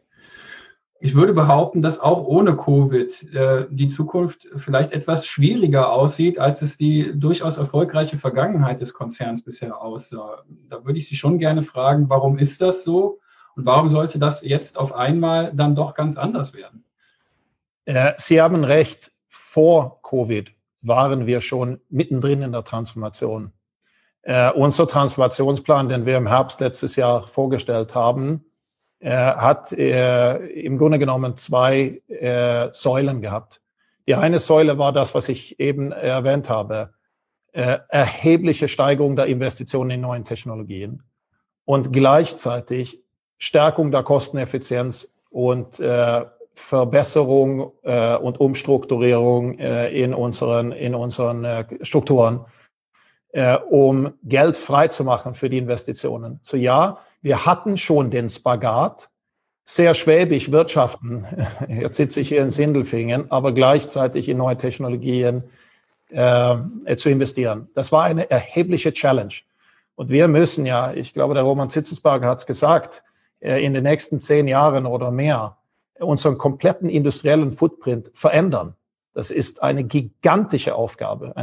Ich würde behaupten, dass auch ohne Covid die Zukunft vielleicht etwas schwieriger aussieht, als es die durchaus erfolgreiche Vergangenheit des Konzerns bisher aussah. Da würde ich Sie schon gerne fragen, warum ist das so und warum sollte das jetzt auf einmal dann doch ganz anders werden? Sie haben recht, vor Covid waren wir schon mittendrin in der Transformation. Unser Transformationsplan, den wir im Herbst letztes Jahr vorgestellt haben, hat im Grunde genommen zwei Säulen gehabt. Die eine Säule war das, was ich eben erwähnt habe, erhebliche Steigerung der Investitionen in neuen Technologien und gleichzeitig Stärkung der Kosteneffizienz und Verbesserung und Umstrukturierung in unseren Strukturen, um Geld freizumachen für die Investitionen. So ja, wir hatten schon den Spagat, sehr schwäbisch wirtschaften, jetzt sitze ich hier in Sindelfingen, aber gleichzeitig in neue Technologien zu investieren. Das war eine erhebliche Challenge. Und wir müssen ja, ich glaube, der Roman Zitzelsberger hat es gesagt, in den nächsten 10 Jahren oder mehr unseren kompletten industriellen Footprint verändern. Das ist eine gigantische Aufgabe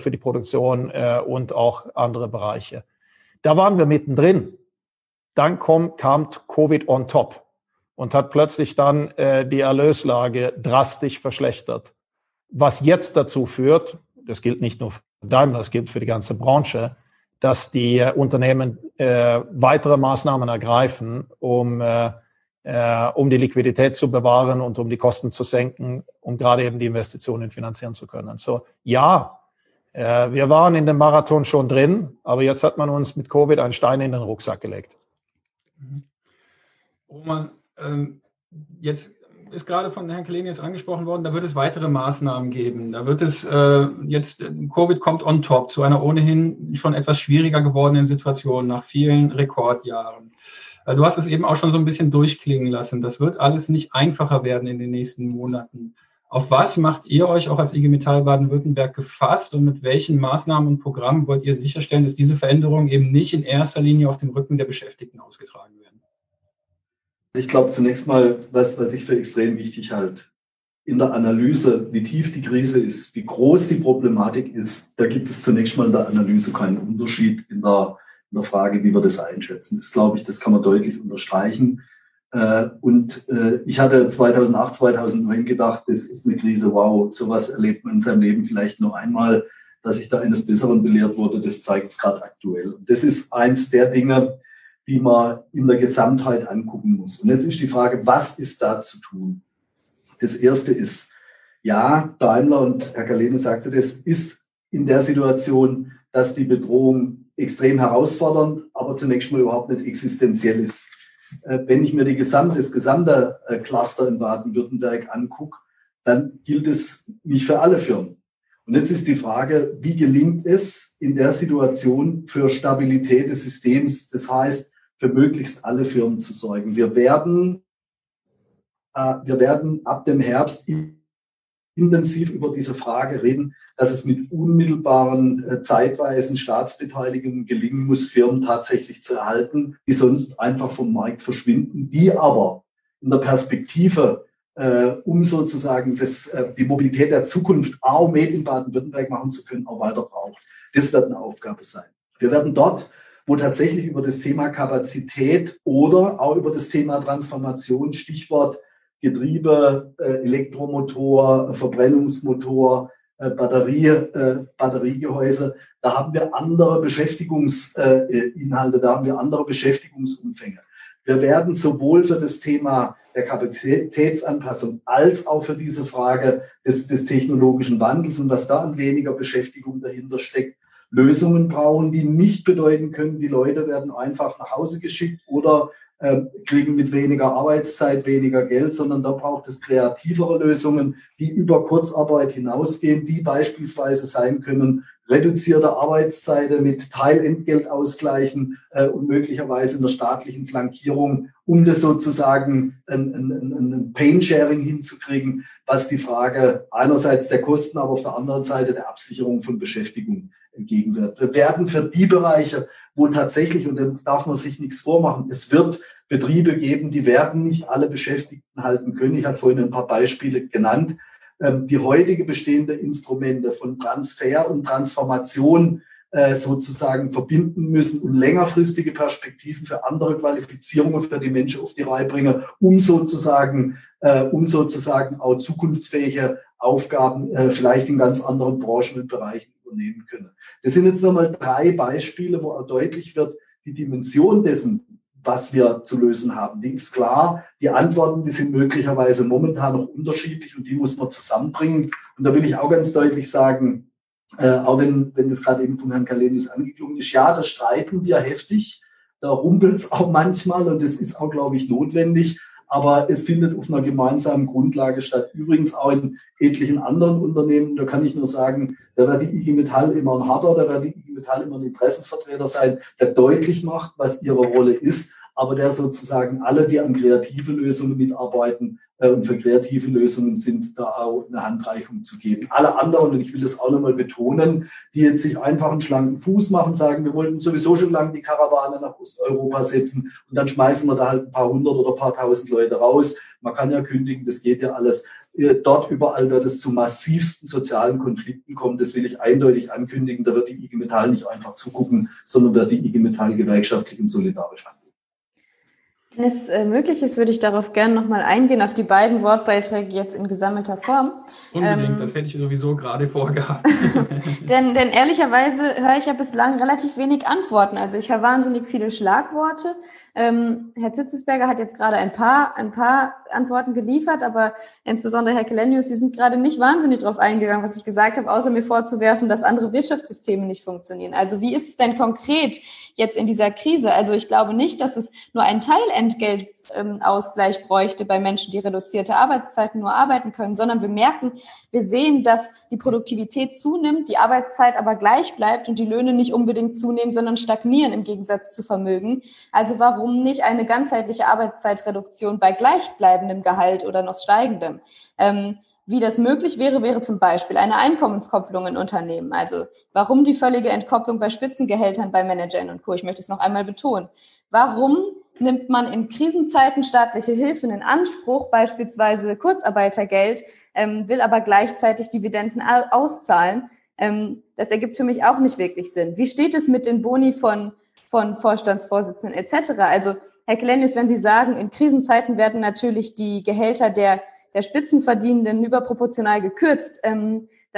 für die Produktion und auch andere Bereiche. Da waren wir mittendrin. Dann kam Covid on top und hat plötzlich dann die Erlöslage drastisch verschlechtert. Was jetzt dazu führt, das gilt nicht nur für Daimler, das gilt für die ganze Branche, dass die Unternehmen weitere Maßnahmen ergreifen, um die Liquidität zu bewahren und um die Kosten zu senken, um gerade eben die Investitionen finanzieren zu können. So, ja, wir waren in dem Marathon schon drin, aber jetzt hat man uns mit Covid einen Stein in den Rucksack gelegt. Roman, jetzt ist gerade von Herrn Källenius angesprochen worden, da wird es weitere Maßnahmen geben. Da wird es jetzt, Covid kommt on top zu einer ohnehin schon etwas schwieriger gewordenen Situation nach vielen Rekordjahren. Du hast es eben auch schon so ein bisschen durchklingen lassen. Das wird alles nicht einfacher werden in den nächsten Monaten. Auf was macht ihr euch auch als IG Metall Baden-Württemberg gefasst und mit welchen Maßnahmen und Programmen wollt ihr sicherstellen, dass diese Veränderungen eben nicht in erster Linie auf dem Rücken der Beschäftigten ausgetragen werden? Ich glaube zunächst mal, was ich für extrem wichtig halte, in der Analyse, wie tief die Krise ist, wie groß die Problematik ist, da gibt es zunächst mal in der Analyse keinen Unterschied in der Frage, wie wir das einschätzen. Das glaube ich, das kann man deutlich unterstreichen. Und ich hatte 2008, 2009 gedacht, das ist eine Krise, wow, sowas erlebt man in seinem Leben vielleicht nur einmal, dass ich da eines Besseren belehrt wurde, das zeigt es gerade aktuell. Und das ist eins der Dinge, die man in der Gesamtheit angucken muss. Und jetzt ist die Frage, was ist da zu tun? Das Erste ist, ja, Daimler, und Herr Källenius sagte das, ist in der Situation, dass die Bedrohung extrem herausfordernd, aber zunächst mal überhaupt nicht existenziell ist. Wenn ich mir das gesamte Cluster in Baden-Württemberg angucke, dann gilt es nicht für alle Firmen. Und jetzt ist die Frage, wie gelingt es in der Situation für Stabilität des Systems, das heißt, für möglichst alle Firmen zu sorgen. Wir werden ab dem Herbst intensiv über diese Frage reden, dass es mit unmittelbaren zeitweisen Staatsbeteiligungen gelingen muss, Firmen tatsächlich zu erhalten, die sonst einfach vom Markt verschwinden, die aber in der Perspektive, um sozusagen die Mobilität der Zukunft auch made in Baden-Württemberg machen zu können, auch weiter braucht. Das wird eine Aufgabe sein. Wir werden dort, wo tatsächlich über das Thema Kapazität oder auch über das Thema Transformation, Stichwort Getriebe, Elektromotor, Verbrennungsmotor, Batteriegehäuse, da haben wir andere Beschäftigungsinhalte, da haben wir andere Beschäftigungsumfänge. Wir werden sowohl für das Thema der Kapazitätsanpassung als auch für diese Frage des technologischen Wandels und was da an weniger Beschäftigung dahinter steckt, Lösungen brauchen, die nicht bedeuten können, die Leute werden einfach nach Hause geschickt oder kriegen mit weniger Arbeitszeit weniger Geld, sondern da braucht es kreativere Lösungen, die über Kurzarbeit hinausgehen, die beispielsweise sein können, reduzierte Arbeitszeiten mit Teilentgelt ausgleichen und möglicherweise in der staatlichen Flankierung, um das sozusagen ein Pain-Sharing hinzukriegen, was die Frage einerseits der Kosten, aber auf der anderen Seite der Absicherung von Beschäftigung entgegenwirkt. Wir werden für die Bereiche, wo tatsächlich, und da darf man sich nichts vormachen, es wird Betriebe geben, die werden nicht alle Beschäftigten halten können. Ich hatte vorhin ein paar Beispiele genannt. Die heutige bestehende Instrumente von Transfer und Transformation sozusagen verbinden müssen und längerfristige Perspektiven für andere Qualifizierungen für die Menschen auf die Reihe bringen, um sozusagen auch zukunftsfähige Aufgaben vielleicht in ganz anderen Branchen und Bereichen übernehmen können. Das sind jetzt nochmal 3 Beispiele, wo auch deutlich wird, die Dimension dessen, was wir zu lösen haben. Die ist klar, die Antworten, die sind möglicherweise momentan noch unterschiedlich und die muss man zusammenbringen. Und da will ich auch ganz deutlich sagen, auch wenn das gerade eben von Herrn Källenius angeklungen ist, ja, da streiten wir heftig, da rumpelt es auch manchmal und das ist auch, glaube ich, notwendig, aber es findet auf einer gemeinsamen Grundlage statt. Übrigens auch in etlichen anderen Unternehmen, da kann ich nur sagen, da wird die IG Metall immer ein Harter, da wird die IG Metall immer ein Interessensvertreter sein, der deutlich macht, was ihre Rolle ist, aber der sozusagen alle, die an kreative Lösungen mitarbeiten und für kreative Lösungen sind, da auch eine Handreichung zu geben. Alle anderen, und ich will das auch nochmal betonen, die jetzt sich einfach einen schlanken Fuß machen, sagen, wir wollten sowieso schon lange die Karawane nach Osteuropa setzen und dann schmeißen wir da halt ein paar hundert oder ein paar tausend Leute raus. Man kann ja kündigen, das geht ja alles. Dort überall wird es zu massivsten sozialen Konflikten kommen. Das will ich eindeutig ankündigen. Da wird die IG Metall nicht einfach zugucken, sondern wird die IG Metall gewerkschaftlich und solidarisch handeln. Wenn es möglich ist, würde ich darauf gerne nochmal eingehen, auf die beiden Wortbeiträge jetzt in gesammelter Form. Unbedingt, das hätte ich sowieso gerade vorgehabt. denn ehrlicherweise höre ich ja bislang relativ wenig Antworten. Also ich höre wahnsinnig viele Schlagworte. Herr Zitzelsberger hat jetzt gerade ein paar Antworten geliefert, aber insbesondere Herr Källenius, Sie sind gerade nicht wahnsinnig darauf eingegangen, was ich gesagt habe, außer mir vorzuwerfen, dass andere Wirtschaftssysteme nicht funktionieren. Also wie ist es denn konkret jetzt in dieser Krise? Also ich glaube nicht, dass es nur einen Teilentgeltausgleich bräuchte bei Menschen, die reduzierte Arbeitszeiten nur arbeiten können, sondern wir sehen, dass die Produktivität zunimmt, die Arbeitszeit aber gleich bleibt und die Löhne nicht unbedingt zunehmen, sondern stagnieren im Gegensatz zu Vermögen. Also warum nicht eine ganzheitliche Arbeitszeitreduktion bei gleichbleibendem Gehalt oder noch steigendem? Wie das möglich wäre, wäre zum Beispiel eine Einkommenskopplung in Unternehmen. Also warum die völlige Entkopplung bei Spitzengehältern bei Managern und Co.? Ich möchte es noch einmal betonen. Warum nimmt man in Krisenzeiten staatliche Hilfen in Anspruch, beispielsweise Kurzarbeitergeld, will aber gleichzeitig Dividenden auszahlen? Das ergibt für mich auch nicht wirklich Sinn. Wie steht es mit den Boni von Vorstandsvorsitzenden etc.? Also Herr Källenius, wenn Sie sagen, in Krisenzeiten werden natürlich die Gehälter der Spitzenverdienenden überproportional gekürzt,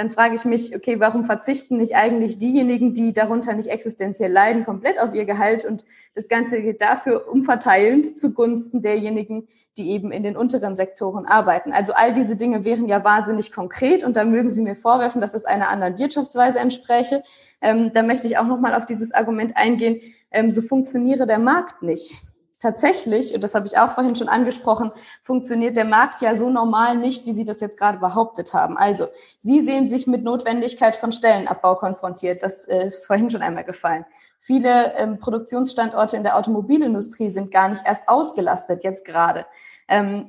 dann frage ich mich, okay, warum verzichten nicht eigentlich diejenigen, die darunter nicht existenziell leiden, komplett auf ihr Gehalt und das Ganze geht dafür umverteilend zugunsten derjenigen, die eben in den unteren Sektoren arbeiten. Also all diese Dinge wären ja wahnsinnig konkret und da mögen Sie mir vorwerfen, dass das einer anderen Wirtschaftsweise entspräche. Da möchte ich auch nochmal auf dieses Argument eingehen, so funktioniere der Markt nicht. Tatsächlich, und das habe ich auch vorhin schon angesprochen, funktioniert der Markt ja so normal nicht, wie Sie das jetzt gerade behauptet haben. Also, Sie sehen sich mit Notwendigkeit von Stellenabbau konfrontiert. Das ist vorhin schon einmal gefallen. Viele Produktionsstandorte in der Automobilindustrie sind gar nicht erst ausgelastet jetzt gerade.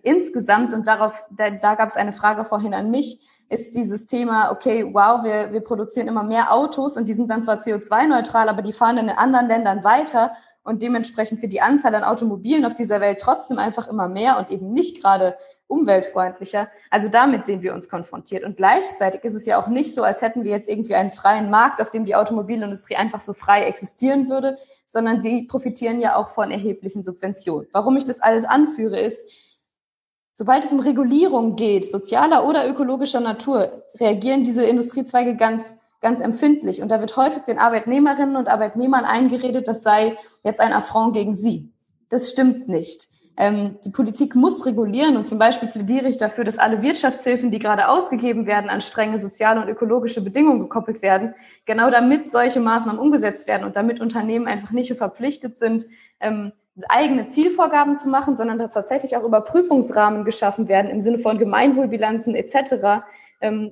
Insgesamt, und da gab es eine Frage vorhin an mich, ist dieses Thema, okay, wow, wir produzieren immer mehr Autos und die sind dann zwar CO2-neutral, aber die fahren in anderen Ländern weiter. Und dementsprechend wird die Anzahl an Automobilen auf dieser Welt trotzdem einfach immer mehr und eben nicht gerade umweltfreundlicher. Also damit sehen wir uns konfrontiert. Und gleichzeitig ist es ja auch nicht so, als hätten wir jetzt irgendwie einen freien Markt, auf dem die Automobilindustrie einfach so frei existieren würde, sondern sie profitieren ja auch von erheblichen Subventionen. Warum ich das alles anführe, ist, sobald es um Regulierung geht, sozialer oder ökologischer Natur, reagieren diese Industriezweige ganz empfindlich. Und da wird häufig den Arbeitnehmerinnen und Arbeitnehmern eingeredet, das sei jetzt ein Affront gegen sie. Das stimmt nicht. Die Politik muss regulieren und zum Beispiel plädiere ich dafür, dass alle Wirtschaftshilfen, die gerade ausgegeben werden, an strenge soziale und ökologische Bedingungen gekoppelt werden, genau damit solche Maßnahmen umgesetzt werden und damit Unternehmen einfach nicht verpflichtet sind, eigene Zielvorgaben zu machen, sondern dass tatsächlich auch Überprüfungsrahmen geschaffen werden im Sinne von Gemeinwohlbilanzen etc.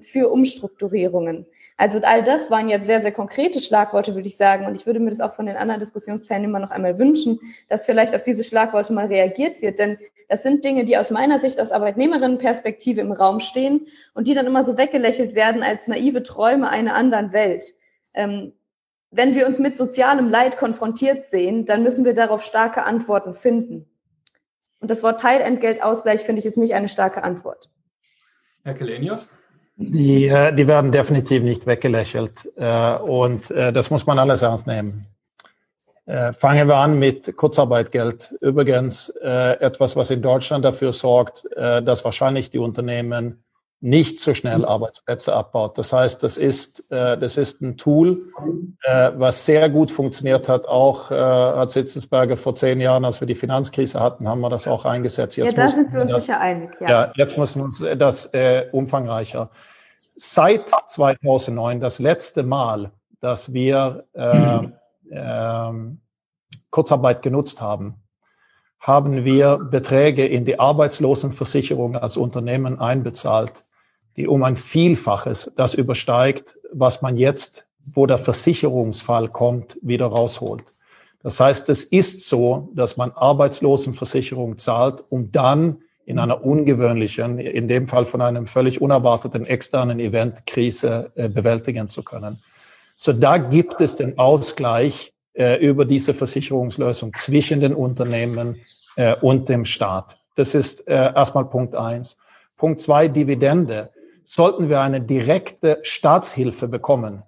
für Umstrukturierungen. Also all das waren jetzt sehr, sehr konkrete Schlagworte, würde ich sagen. Und ich würde mir das auch von den anderen Diskussionsteilnehmern noch einmal wünschen, dass vielleicht auf diese Schlagworte mal reagiert wird. Denn das sind Dinge, die aus meiner Sicht, aus Arbeitnehmerinnenperspektive im Raum stehen und die dann immer so weggelächelt werden als naive Träume einer anderen Welt. Wenn wir uns mit sozialem Leid konfrontiert sehen, dann müssen wir darauf starke Antworten finden. Und das Wort Teilentgeltausgleich, finde ich, ist nicht eine starke Antwort. Herr Källenius? Die werden definitiv nicht weggelächelt und das muss man alles ernst nehmen. Fangen wir an mit Kurzarbeitgeld. Übrigens etwas, was in Deutschland dafür sorgt, dass wahrscheinlich die Unternehmen nicht so schnell Arbeitsplätze abbaut. Das heißt, das ist ein Tool, was sehr gut funktioniert hat. Auch hat Zitzelsberger vor 10 Jahren, als wir die Finanzkrise hatten, haben wir das auch eingesetzt. Jetzt ja, da sind wir uns sicher einig. Ja, jetzt müssen wir uns das umfangreicher. Seit 2009, das letzte Mal, dass wir Kurzarbeit genutzt haben, wir Beträge in die Arbeitslosenversicherung als Unternehmen einbezahlt, die um ein Vielfaches das übersteigt, was man jetzt, wo der Versicherungsfall kommt, wieder rausholt. Das heißt, es ist so, dass man Arbeitslosenversicherung zahlt, um dann in einer ungewöhnlichen, in dem Fall von einem völlig unerwarteten externen Event, Krise bewältigen zu können. So, da gibt es den Ausgleich über diese Versicherungslösung zwischen den Unternehmen und dem Staat. Das ist erstmal Punkt 1. Punkt 2, Dividende. Sollten wir eine direkte Staatshilfe bekommen,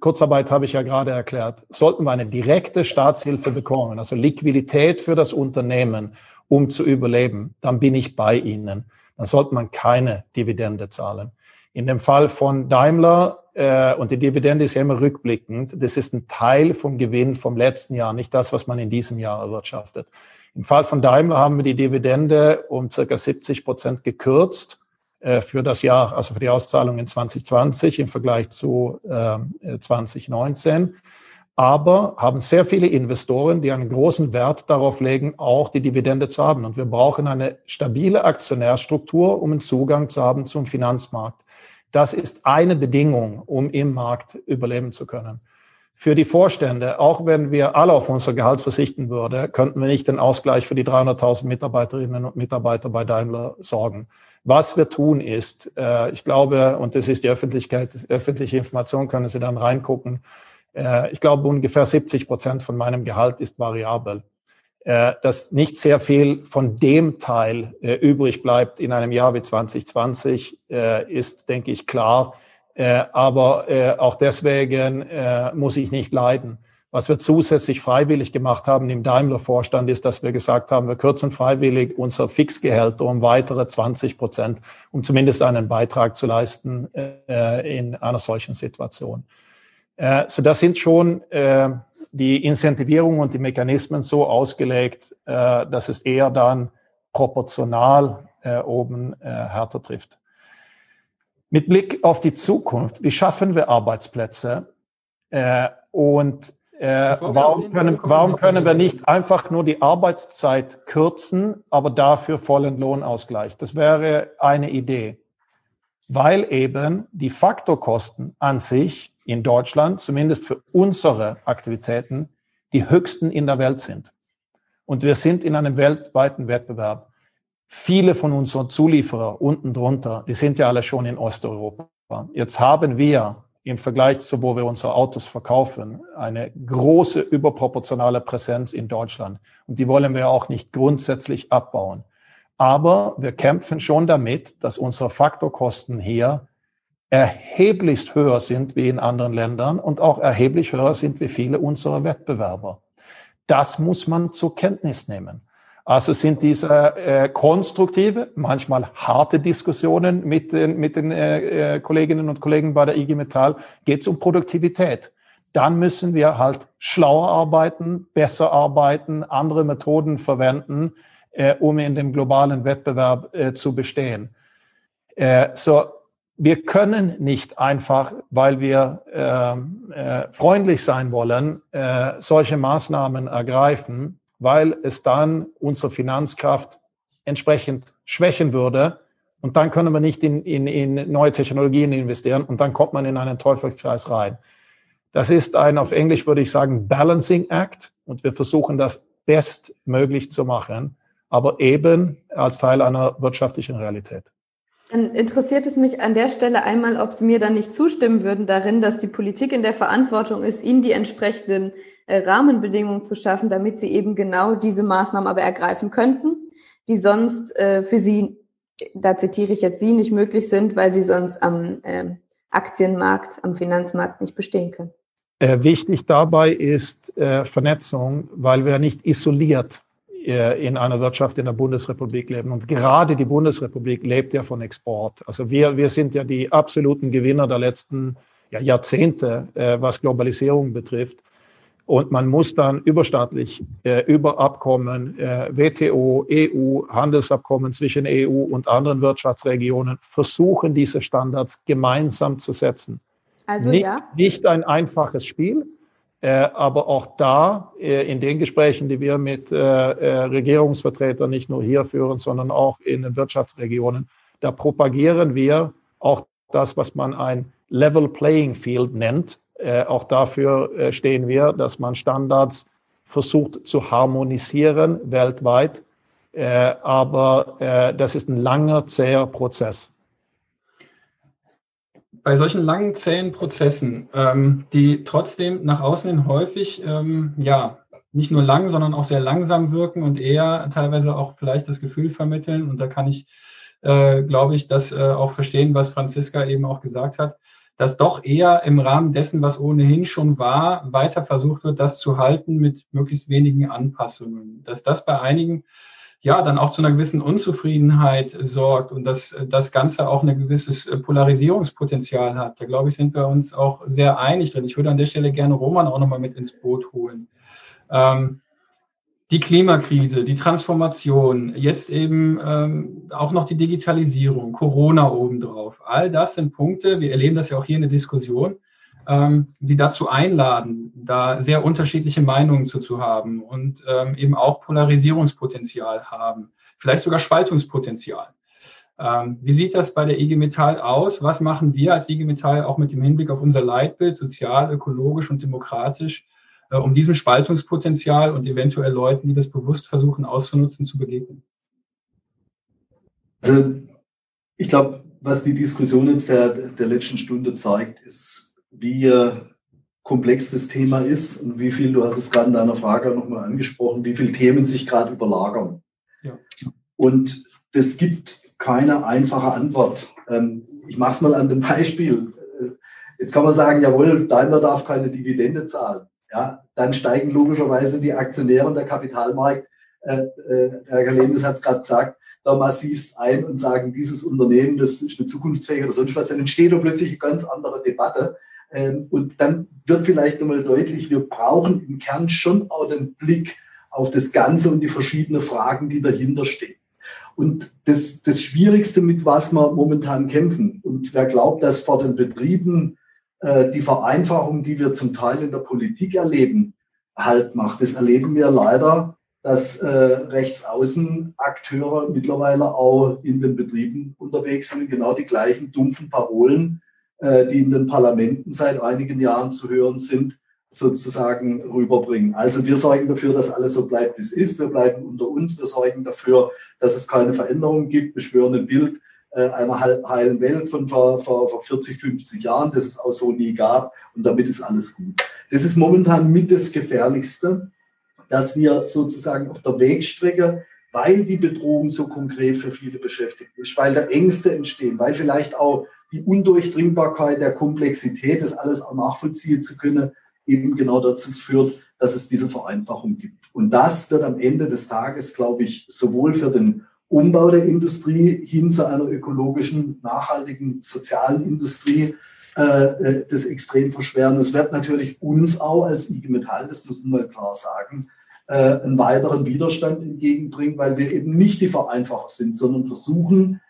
Kurzarbeit habe ich ja gerade erklärt, sollten wir eine direkte Staatshilfe bekommen, also Liquidität für das Unternehmen, um zu überleben, dann bin ich bei Ihnen. Dann sollte man keine Dividende zahlen. In dem Fall von Daimler, und die Dividende ist ja immer rückblickend, das ist ein Teil vom Gewinn vom letzten Jahr, nicht das, was man in diesem Jahr erwirtschaftet. Im Fall von Daimler haben wir die Dividende um ca. 70% gekürzt für das Jahr, also für die Auszahlung in 2020 im Vergleich zu 2019. Aber haben sehr viele Investoren, die einen großen Wert darauf legen, auch die Dividende zu haben. Und wir brauchen eine stabile Aktionärstruktur, um einen Zugang zu haben zum Finanzmarkt. Das ist eine Bedingung, um im Markt überleben zu können. Für die Vorstände, auch wenn wir alle auf unser Gehalt verzichten würden, könnten wir nicht den Ausgleich für die 300.000 Mitarbeiterinnen und Mitarbeiter bei Daimler sorgen. Was wir tun ist, ich glaube, und das ist die Öffentlichkeit, öffentliche Information, können Sie dann reingucken, ich glaube, ungefähr 70% von meinem Gehalt ist variabel. Dass nicht sehr viel von dem Teil übrig bleibt in einem Jahr wie 2020, ist, denke ich, klar. Aber auch deswegen muss ich nicht leiden. Was wir zusätzlich freiwillig gemacht haben im Daimler-Vorstand ist, dass wir gesagt haben, wir kürzen freiwillig unser Fixgehälter um weitere 20%, um zumindest einen Beitrag zu leisten in einer solchen Situation. So, das sind schon die Incentivierung und die Mechanismen so ausgelegt, dass es eher dann proportional oben härter trifft. Mit Blick auf die Zukunft, wie schaffen wir Arbeitsplätze? Warum können wir nicht einfach nur die Arbeitszeit kürzen, aber dafür vollen Lohnausgleich? Das wäre eine Idee, weil eben die Faktorkosten an sich in Deutschland, zumindest für unsere Aktivitäten, die höchsten in der Welt sind. Und wir sind in einem weltweiten Wettbewerb. Viele von unseren Zulieferern unten drunter, die sind ja alle schon in Osteuropa. Jetzt haben wir im Vergleich zu, wo wir unsere Autos verkaufen, eine große überproportionale Präsenz in Deutschland. Und die wollen wir auch nicht grundsätzlich abbauen. Aber wir kämpfen schon damit, dass unsere Faktorkosten hier erheblichst höher sind wie in anderen Ländern und auch erheblich höher sind wie viele unserer Wettbewerber. Das muss man zur Kenntnis nehmen. Also sind diese konstruktive, manchmal harte Diskussionen mit den Kolleginnen und Kollegen bei der IG Metall, geht es um Produktivität. Dann müssen wir halt schlauer arbeiten, besser arbeiten, andere Methoden verwenden, um in dem globalen Wettbewerb zu bestehen. Wir können nicht einfach, weil wir freundlich sein wollen, solche Maßnahmen ergreifen, weil es dann unsere Finanzkraft entsprechend schwächen würde. Und dann können wir nicht in neue Technologien investieren und dann kommt man in einen Teufelskreis rein. Das ist ein, auf Englisch würde ich sagen, Balancing Act und wir versuchen das bestmöglich zu machen, aber eben als Teil einer wirtschaftlichen Realität. Dann interessiert es mich an der Stelle einmal, ob Sie mir dann nicht zustimmen würden darin, dass die Politik in der Verantwortung ist, Ihnen die entsprechenden Rahmenbedingungen zu schaffen, damit Sie eben genau diese Maßnahmen aber ergreifen könnten, die sonst für Sie, da zitiere ich jetzt Sie, nicht möglich sind, weil sie sonst am Aktienmarkt, am Finanzmarkt nicht bestehen können. Wichtig dabei ist Vernetzung, weil wir nicht isoliert in einer Wirtschaft in der Bundesrepublik leben. Und gerade die Bundesrepublik lebt ja von Export. Also wir sind ja die absoluten Gewinner der letzten Jahrzehnte, was Globalisierung betrifft. Und man muss dann überstaatlich über Abkommen, WTO, EU, Handelsabkommen zwischen EU und anderen Wirtschaftsregionen versuchen, diese Standards gemeinsam zu setzen. Also nicht ein einfaches Spiel. Aber auch da, in den Gesprächen, die wir mit Regierungsvertretern nicht nur hier führen, sondern auch in den Wirtschaftsregionen, da propagieren wir auch das, was man ein Level Playing Field nennt. Auch dafür stehen wir, dass man Standards versucht zu harmonisieren weltweit. Aber das ist ein langer, zäher Prozess. Bei solchen langen, zähen Prozessen, die trotzdem nach außen hin häufig, nicht nur lang, sondern auch sehr langsam wirken und eher teilweise auch vielleicht das Gefühl vermitteln. Und da kann ich, glaube ich, das auch verstehen, was Franziska eben auch gesagt hat, dass doch eher im Rahmen dessen, was ohnehin schon war, weiter versucht wird, das zu halten mit möglichst wenigen Anpassungen. Dass das bei einigen dann auch zu einer gewissen Unzufriedenheit sorgt und dass das Ganze auch ein gewisses Polarisierungspotenzial hat. Da, glaube ich, sind wir uns auch sehr einig drin. Ich würde an der Stelle gerne Roman auch nochmal mit ins Boot holen. Die Klimakrise, die Transformation, jetzt eben auch noch die Digitalisierung, Corona obendrauf. All das sind Punkte, wir erleben das ja auch hier in der Diskussion, die dazu einladen, da sehr unterschiedliche Meinungen zu haben und eben auch Polarisierungspotenzial haben, vielleicht sogar Spaltungspotenzial. Wie sieht das bei der IG Metall aus? Was machen wir als IG Metall auch mit dem Hinblick auf unser Leitbild, sozial, ökologisch und demokratisch, um diesem Spaltungspotenzial und eventuell Leuten, die das bewusst versuchen auszunutzen, zu begegnen? Also ich glaube, was die Diskussion jetzt der letzten Stunde zeigt, ist, wie komplex das Thema ist und wie viel, du hast es gerade in deiner Frage nochmal angesprochen, wie viele Themen sich gerade überlagern. Ja. Und es gibt keine einfache Antwort. Ich mache es mal an dem Beispiel. Jetzt kann man sagen, jawohl, Daimler darf keine Dividende zahlen. Ja, dann steigen logischerweise die Aktionäre und der Kapitalmarkt, Herr Källenius hat es gerade gesagt, da massivst ein und sagen, dieses Unternehmen, das ist eine zukunftsfähige oder sonst was, dann entsteht da plötzlich eine ganz andere Debatte. Und dann wird vielleicht nochmal deutlich, wir brauchen im Kern schon auch den Blick auf das Ganze und die verschiedenen Fragen, die dahinter stehen. Und das Schwierigste, mit was wir momentan kämpfen, und wer glaubt, dass vor den Betrieben die Vereinfachung, die wir zum Teil in der Politik erleben, Halt macht, das erleben wir leider, dass Rechtsaußenakteure mittlerweile auch in den Betrieben unterwegs sind, genau die gleichen dumpfen Parolen, die in den Parlamenten seit einigen Jahren zu hören sind, sozusagen rüberbringen. Also wir sorgen dafür, dass alles so bleibt, wie es ist. Wir bleiben unter uns. Wir sorgen dafür, dass es keine Veränderungen gibt. Wir schwören ein Bild einer heilen Welt von vor 40, 50 Jahren, das es auch so nie gab. Und damit ist alles gut. Das ist momentan mit das Gefährlichste, dass wir sozusagen auf der Wegstrecke, weil die Bedrohung so konkret für viele beschäftigt ist, weil da Ängste entstehen, weil vielleicht auch die Undurchdringbarkeit der Komplexität, das alles auch nachvollziehen zu können, eben genau dazu führt, dass es diese Vereinfachung gibt. Und das wird am Ende des Tages, glaube ich, sowohl für den Umbau der Industrie hin zu einer ökologischen, nachhaltigen, sozialen Industrie das extrem verschweren. Es wird natürlich uns auch als IG Metall, das muss man mal klar sagen, einen weiteren Widerstand entgegenbringen, weil wir eben nicht die Vereinfacher sind, sondern versuchen,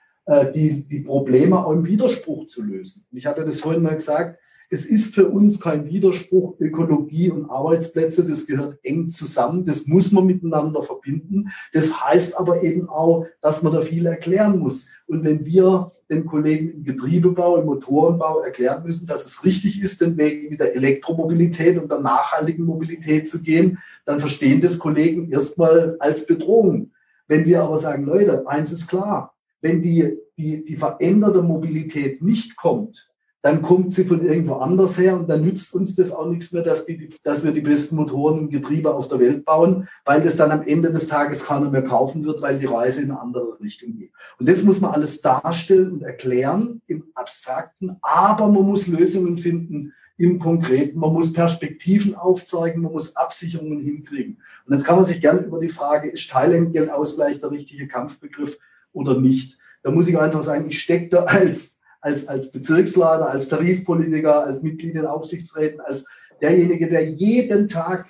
die Probleme auch im Widerspruch zu lösen. Ich hatte das vorhin mal gesagt, es ist für uns kein Widerspruch, Ökologie und Arbeitsplätze, das gehört eng zusammen, das muss man miteinander verbinden. Das heißt aber eben auch, dass man da viel erklären muss. Und wenn wir den Kollegen im Getriebebau, im Motorenbau erklären müssen, dass es richtig ist, den Weg mit der Elektromobilität und der nachhaltigen Mobilität zu gehen, dann verstehen das Kollegen erstmal als Bedrohung. Wenn wir aber sagen, Leute, eins ist klar, wenn die veränderte Mobilität nicht kommt, dann kommt sie von irgendwo anders her und dann nützt uns das auch nichts mehr, dass wir die besten Motoren und Getriebe auf der Welt bauen, weil das dann am Ende des Tages keiner mehr kaufen wird, weil die Reise in eine andere Richtung geht. Und das muss man alles darstellen und erklären im Abstrakten, aber man muss Lösungen finden im Konkreten, man muss Perspektiven aufzeigen, man muss Absicherungen hinkriegen. Und jetzt kann man sich gerne über die Frage, ist Teilentgeltausgleich der richtige Kampfbegriff oder nicht? Da muss ich einfach sagen, ich stecke da als Bezirksleiter, als Tarifpolitiker, als Mitglied in Aufsichtsräten, als derjenige, der jeden Tag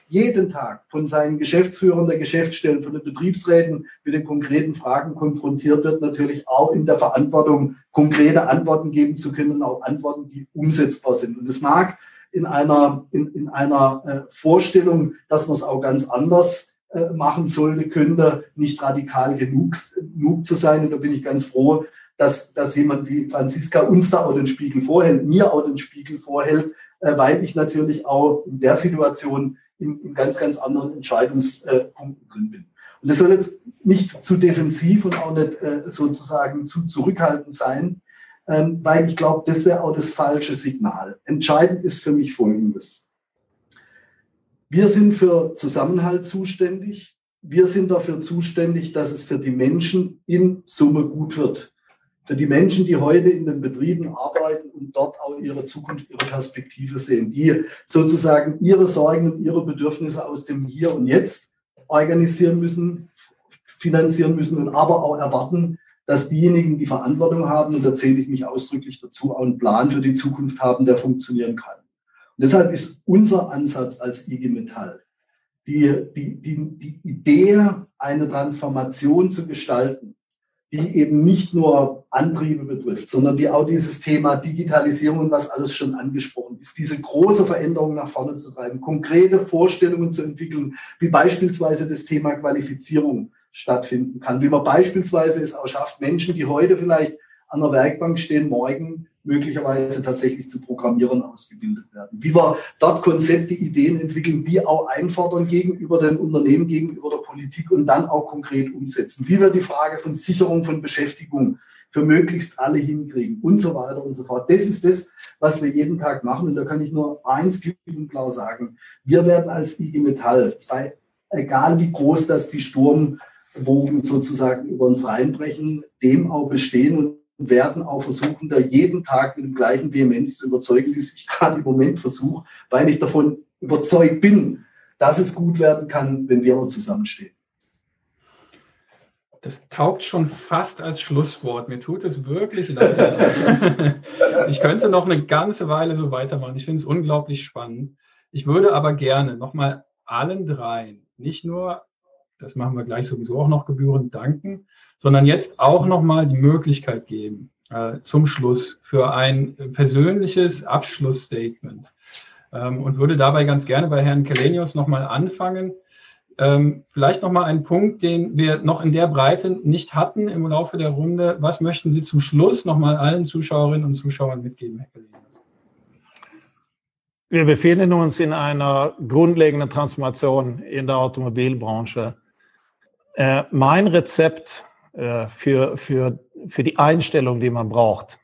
von seinen Geschäftsführern, der Geschäftsstellen, von den Betriebsräten mit den konkreten Fragen konfrontiert wird, natürlich auch in der Verantwortung, konkrete Antworten geben zu können, auch Antworten, die umsetzbar sind. Und das mag in einer Vorstellung, dass man es auch ganz anders machen sollte, könnte, nicht radikal genug zu sein. Und da bin ich ganz froh, dass jemand wie Franziska uns da auch den Spiegel vorhält, mir auch den Spiegel vorhält, weil ich natürlich auch in der Situation in ganz, ganz anderen Entscheidungspunkten drin bin. Und das soll jetzt nicht zu defensiv und auch nicht sozusagen zu zurückhaltend sein, weil ich glaube, das wäre auch das falsche Signal. Entscheidend ist für mich Folgendes. Wir sind für Zusammenhalt zuständig. Wir sind dafür zuständig, dass es für die Menschen in Summe gut wird. Für die Menschen, die heute in den Betrieben arbeiten und dort auch ihre Zukunft, ihre Perspektive sehen, die sozusagen ihre Sorgen und ihre Bedürfnisse aus dem Hier und Jetzt organisieren müssen, finanzieren müssen und aber auch erwarten, dass diejenigen, die Verantwortung haben, und da zähle ich mich ausdrücklich dazu, auch einen Plan für die Zukunft haben, der funktionieren kann. Und deshalb ist unser Ansatz als IG Metall, die Idee, eine Transformation zu gestalten, die eben nicht nur Antriebe betrifft, sondern die auch dieses Thema Digitalisierung und was alles schon angesprochen ist, diese große Veränderung nach vorne zu treiben, konkrete Vorstellungen zu entwickeln, wie beispielsweise das Thema Qualifizierung stattfinden kann, wie man beispielsweise es auch schafft, Menschen, die heute vielleicht an der Werkbank stehen, morgen möglicherweise tatsächlich zu Programmierern ausgebildet werden. Wie wir dort Konzepte, Ideen entwickeln, die auch einfordern gegenüber den Unternehmen, gegenüber der Politik und dann auch konkret umsetzen. Wie wir die Frage von Sicherung von Beschäftigung für möglichst alle hinkriegen und so weiter und so fort. Das ist das, was wir jeden Tag machen. Und da kann ich nur eins klipp und klar sagen. Wir werden als IG Metall, egal wie groß das die Sturmwogen sozusagen über uns reinbrechen, dem auch bestehen und werden auch versuchen, da jeden Tag mit dem gleichen Vehemenz zu überzeugen, wie ich gerade im Moment versuche, weil ich davon überzeugt bin, dass es gut werden kann, wenn wir uns zusammenstehen. Das taugt schon fast als Schlusswort. Mir tut es wirklich leid. Ich könnte noch eine ganze Weile so weitermachen. Ich finde es unglaublich spannend. Ich würde aber gerne nochmal allen dreien, nicht nur, das machen wir gleich sowieso auch noch gebührend danken, sondern jetzt auch nochmal die Möglichkeit geben, zum Schluss für ein persönliches Abschlussstatement. Und würde dabei ganz gerne bei Herrn Källenius nochmal anfangen. Vielleicht nochmal einen Punkt, den wir noch in der Breite nicht hatten im Laufe der Runde. Was möchten Sie zum Schluss nochmal allen Zuschauerinnen und Zuschauern mitgeben, Herr Källenius? Wir befinden uns in einer grundlegenden Transformation in der Automobilbranche. Mein Rezept für die Einstellung, die man braucht,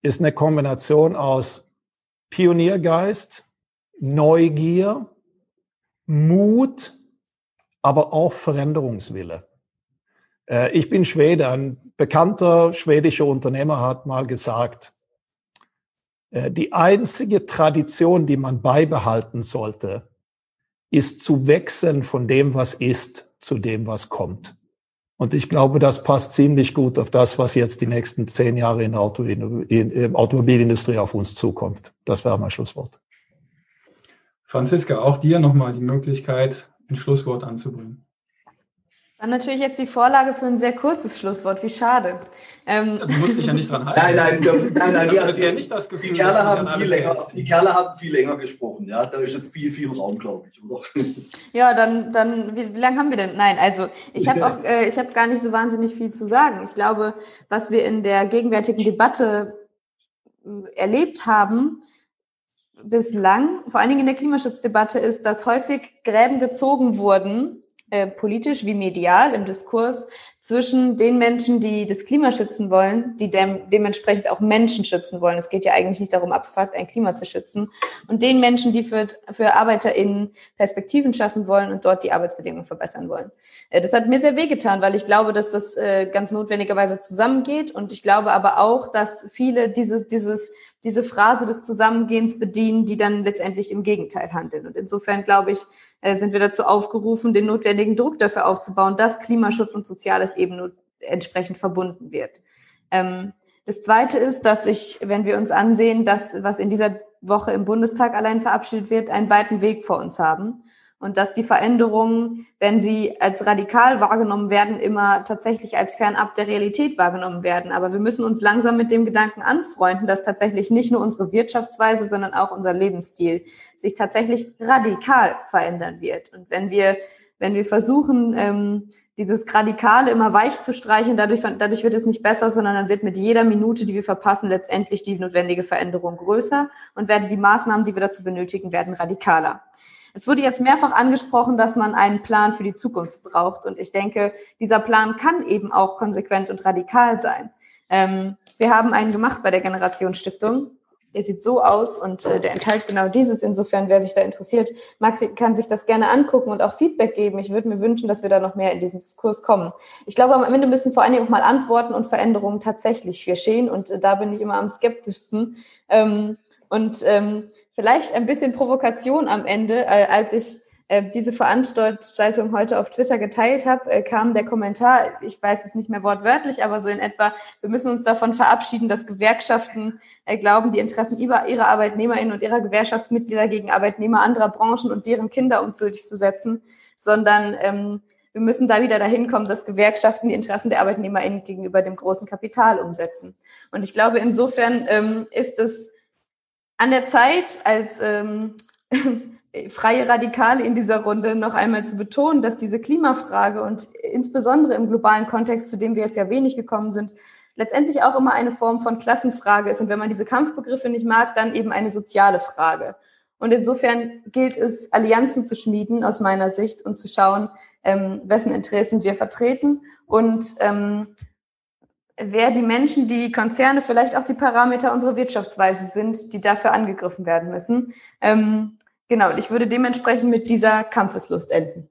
ist eine Kombination aus Pioniergeist, Neugier, Mut, aber auch Veränderungswille. Ich bin Schwede. Ein bekannter schwedischer Unternehmer hat mal gesagt, die einzige Tradition, die man beibehalten sollte, ist zu wechseln von dem, was ist, zu dem, was kommt. Und ich glaube, das passt ziemlich gut auf das, was jetzt die nächsten 10 Jahre in der Automobilindustrie auf uns zukommt. Das wäre mein Schlusswort. Franziska, auch dir nochmal die Möglichkeit, ein Schlusswort anzubringen. Dann natürlich jetzt die Vorlage für ein sehr kurzes Schlusswort. Wie schade. Du musst dich ja nicht dran halten. Nein. Ich habe ja nicht das Gefühl, die Kerle haben viel länger gesprochen. Ja, da ist jetzt viel Raum, glaube ich. Oder? Ja, dann wie lange haben wir denn? Nein, also ich habe gar nicht so wahnsinnig viel zu sagen. Ich glaube, was wir in der gegenwärtigen Debatte erlebt haben, bislang, vor allen Dingen in der Klimaschutzdebatte, ist, dass häufig Gräben gezogen wurden, politisch wie medial im Diskurs, zwischen den Menschen, die das Klima schützen wollen, die dementsprechend auch Menschen schützen wollen. Es geht ja eigentlich nicht darum, abstrakt ein Klima zu schützen. Und den Menschen, die für ArbeiterInnen Perspektiven schaffen wollen und dort die Arbeitsbedingungen verbessern wollen. Das hat mir sehr wehgetan, weil ich glaube, dass das ganz notwendigerweise zusammengeht. Und ich glaube aber auch, dass viele diese Phrase des Zusammengehens bedienen, die dann letztendlich im Gegenteil handeln. Und insofern, glaube ich, sind wir dazu aufgerufen, den notwendigen Druck dafür aufzubauen, dass Klimaschutz und Soziales eben entsprechend verbunden wird. Das Zweite ist, dass wenn wir uns ansehen, dass was in dieser Woche im Bundestag allein verabschiedet wird, einen weiten Weg vor uns haben. Und dass die Veränderungen, wenn sie als radikal wahrgenommen werden, immer tatsächlich als fernab der Realität wahrgenommen werden. Aber wir müssen uns langsam mit dem Gedanken anfreunden, dass tatsächlich nicht nur unsere Wirtschaftsweise, sondern auch unser Lebensstil sich tatsächlich radikal verändern wird. Und wenn wir versuchen, dieses Radikale immer weich zu streichen, dadurch wird es nicht besser, sondern dann wird mit jeder Minute, die wir verpassen, letztendlich die notwendige Veränderung größer und werden die Maßnahmen, die wir dazu benötigen, werden radikaler. Es wurde jetzt mehrfach angesprochen, dass man einen Plan für die Zukunft braucht. Und ich denke, dieser Plan kann eben auch konsequent und radikal sein. Wir haben einen gemacht bei der Generationenstiftung. Der sieht so aus und der enthält genau dieses. Insofern, wer sich da interessiert, kann sich das gerne angucken und auch Feedback geben. Ich würde mir wünschen, dass wir da noch mehr in diesen Diskurs kommen. Ich glaube, am Ende müssen vor allen Dingen auch mal Antworten und Veränderungen tatsächlich geschehen. Und da bin ich immer am skeptischsten. Vielleicht ein bisschen Provokation am Ende. Als ich diese Veranstaltung heute auf Twitter geteilt habe, kam der Kommentar, ich weiß es nicht mehr wortwörtlich, aber so in etwa, wir müssen uns davon verabschieden, dass Gewerkschaften glauben, die Interessen ihrer ArbeitnehmerInnen und ihrer Gewerkschaftsmitglieder gegen Arbeitnehmer anderer Branchen und deren Kinder durchzusetzen, sondern wir müssen da wieder dahin kommen, dass Gewerkschaften die Interessen der ArbeitnehmerInnen gegenüber dem großen Kapital umsetzen. Und ich glaube, insofern ist es an der Zeit, als freie Radikale in dieser Runde noch einmal zu betonen, dass diese Klimafrage und insbesondere im globalen Kontext, zu dem wir jetzt ja wenig gekommen sind, letztendlich auch immer eine Form von Klassenfrage ist. Und wenn man diese Kampfbegriffe nicht mag, dann eben eine soziale Frage. Und insofern gilt es, Allianzen zu schmieden, aus meiner Sicht, und zu schauen, wessen Interessen wir vertreten und wer die Menschen, die Konzerne, vielleicht auch die Parameter unserer Wirtschaftsweise sind, die dafür angegriffen werden müssen. Genau, und ich würde dementsprechend mit dieser Kampfeslust enden.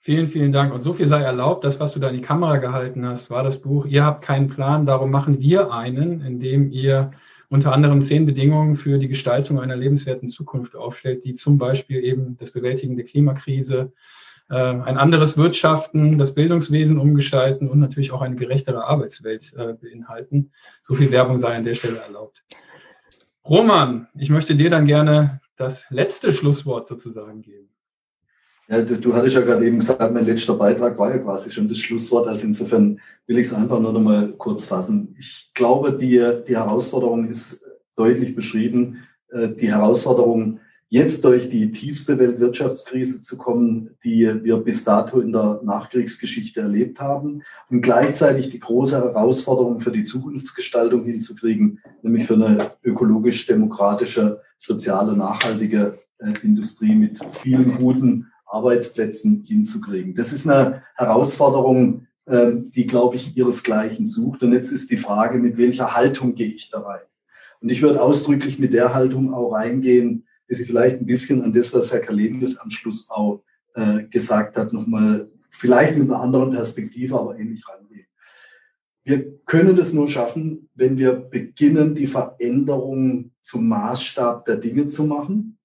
Vielen, vielen Dank. Und so viel sei erlaubt, das, was du da in die Kamera gehalten hast, war das Buch Ihr habt keinen Plan, darum machen wir einen, in dem ihr unter anderem 10 Bedingungen für die Gestaltung einer lebenswerten Zukunft aufstellt, die zum Beispiel eben das Bewältigen der Klimakrise, ein anderes Wirtschaften, das Bildungswesen umgestalten und natürlich auch eine gerechtere Arbeitswelt beinhalten. So viel Werbung sei an der Stelle erlaubt. Roman, ich möchte dir dann gerne das letzte Schlusswort sozusagen geben. Ja, du hattest ja gerade eben gesagt, mein letzter Beitrag war ja quasi schon das Schlusswort. Also insofern will ich es einfach nur noch mal kurz fassen. Ich glaube, die Herausforderung ist deutlich beschrieben. Die Herausforderung, jetzt durch die tiefste Weltwirtschaftskrise zu kommen, die wir bis dato in der Nachkriegsgeschichte erlebt haben, und gleichzeitig die große Herausforderung für die Zukunftsgestaltung hinzukriegen, nämlich für eine ökologisch-demokratische, soziale, nachhaltige Industrie mit vielen guten Arbeitsplätzen hinzukriegen. Das ist eine Herausforderung, die, glaube ich, ihresgleichen sucht. Und jetzt ist die Frage, mit welcher Haltung gehe ich da rein? Und ich würde ausdrücklich mit der Haltung auch reingehen, dass sie vielleicht ein bisschen an das, was Herr Källenius am Schluss auch gesagt hat, nochmal vielleicht mit einer anderen Perspektive, aber ähnlich rangehen. Wir können das nur schaffen, wenn wir beginnen, die Veränderung zum Maßstab der Dinge zu machen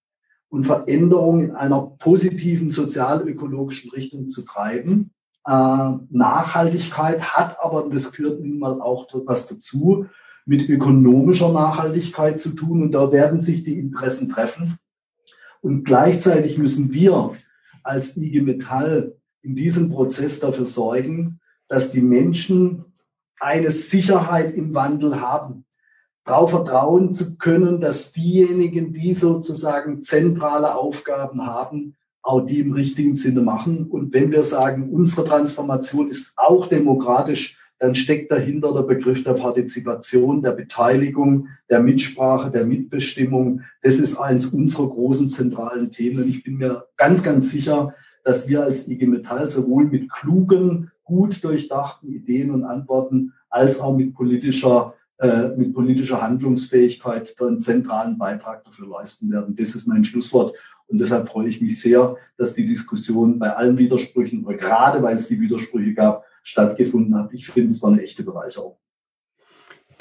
und Veränderung in einer positiven sozialökologischen Richtung zu treiben. Nachhaltigkeit hat aber, das gehört nun mal auch was dazu, mit ökonomischer Nachhaltigkeit zu tun, und da werden sich die Interessen treffen. Und gleichzeitig müssen wir als IG Metall in diesem Prozess dafür sorgen, dass die Menschen eine Sicherheit im Wandel haben, darauf vertrauen zu können, dass diejenigen, die sozusagen zentrale Aufgaben haben, auch die im richtigen Sinne machen. Und wenn wir sagen, unsere Transformation ist auch demokratisch, dann steckt dahinter der Begriff der Partizipation, der Beteiligung, der Mitsprache, der Mitbestimmung. Das ist eins unserer großen zentralen Themen. Und ich bin mir ganz, ganz sicher, dass wir als IG Metall sowohl mit klugen, gut durchdachten Ideen und Antworten als auch mit politischer Handlungsfähigkeit einen zentralen Beitrag dafür leisten werden. Das ist mein Schlusswort. Und deshalb freue ich mich sehr, dass die Diskussion bei allen Widersprüchen, oder gerade weil es die Widersprüche gab, stattgefunden hat. Ich finde, es war eine echte Bereicherung.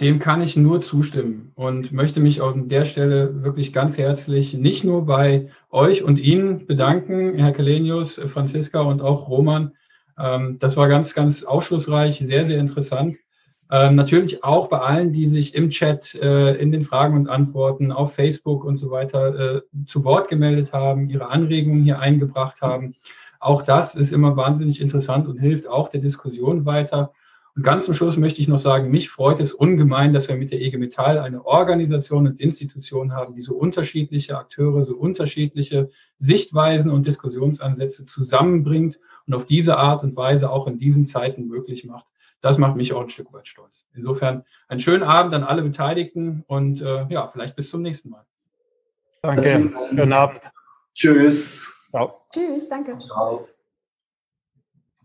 Dem kann ich nur zustimmen und möchte mich an der Stelle wirklich ganz herzlich nicht nur bei euch und Ihnen bedanken, Herr Källenius, Franziska und auch Roman. Das war ganz, ganz aufschlussreich, sehr, sehr interessant. Natürlich auch bei allen, die sich im Chat, in den Fragen und Antworten, auf Facebook und so weiter zu Wort gemeldet haben, ihre Anregungen hier eingebracht haben. Auch das ist immer wahnsinnig interessant und hilft auch der Diskussion weiter. Und ganz zum Schluss möchte ich noch sagen, mich freut es ungemein, dass wir mit der IG Metall eine Organisation und Institution haben, die so unterschiedliche Akteure, so unterschiedliche Sichtweisen und Diskussionsansätze zusammenbringt und auf diese Art und Weise auch in diesen Zeiten möglich macht. Das macht mich auch ein Stück weit stolz. Insofern einen schönen Abend an alle Beteiligten und ja, vielleicht bis zum nächsten Mal. Danke. Schönen Abend. Tschüss. Ciao. Tschüss, danke. Ciao.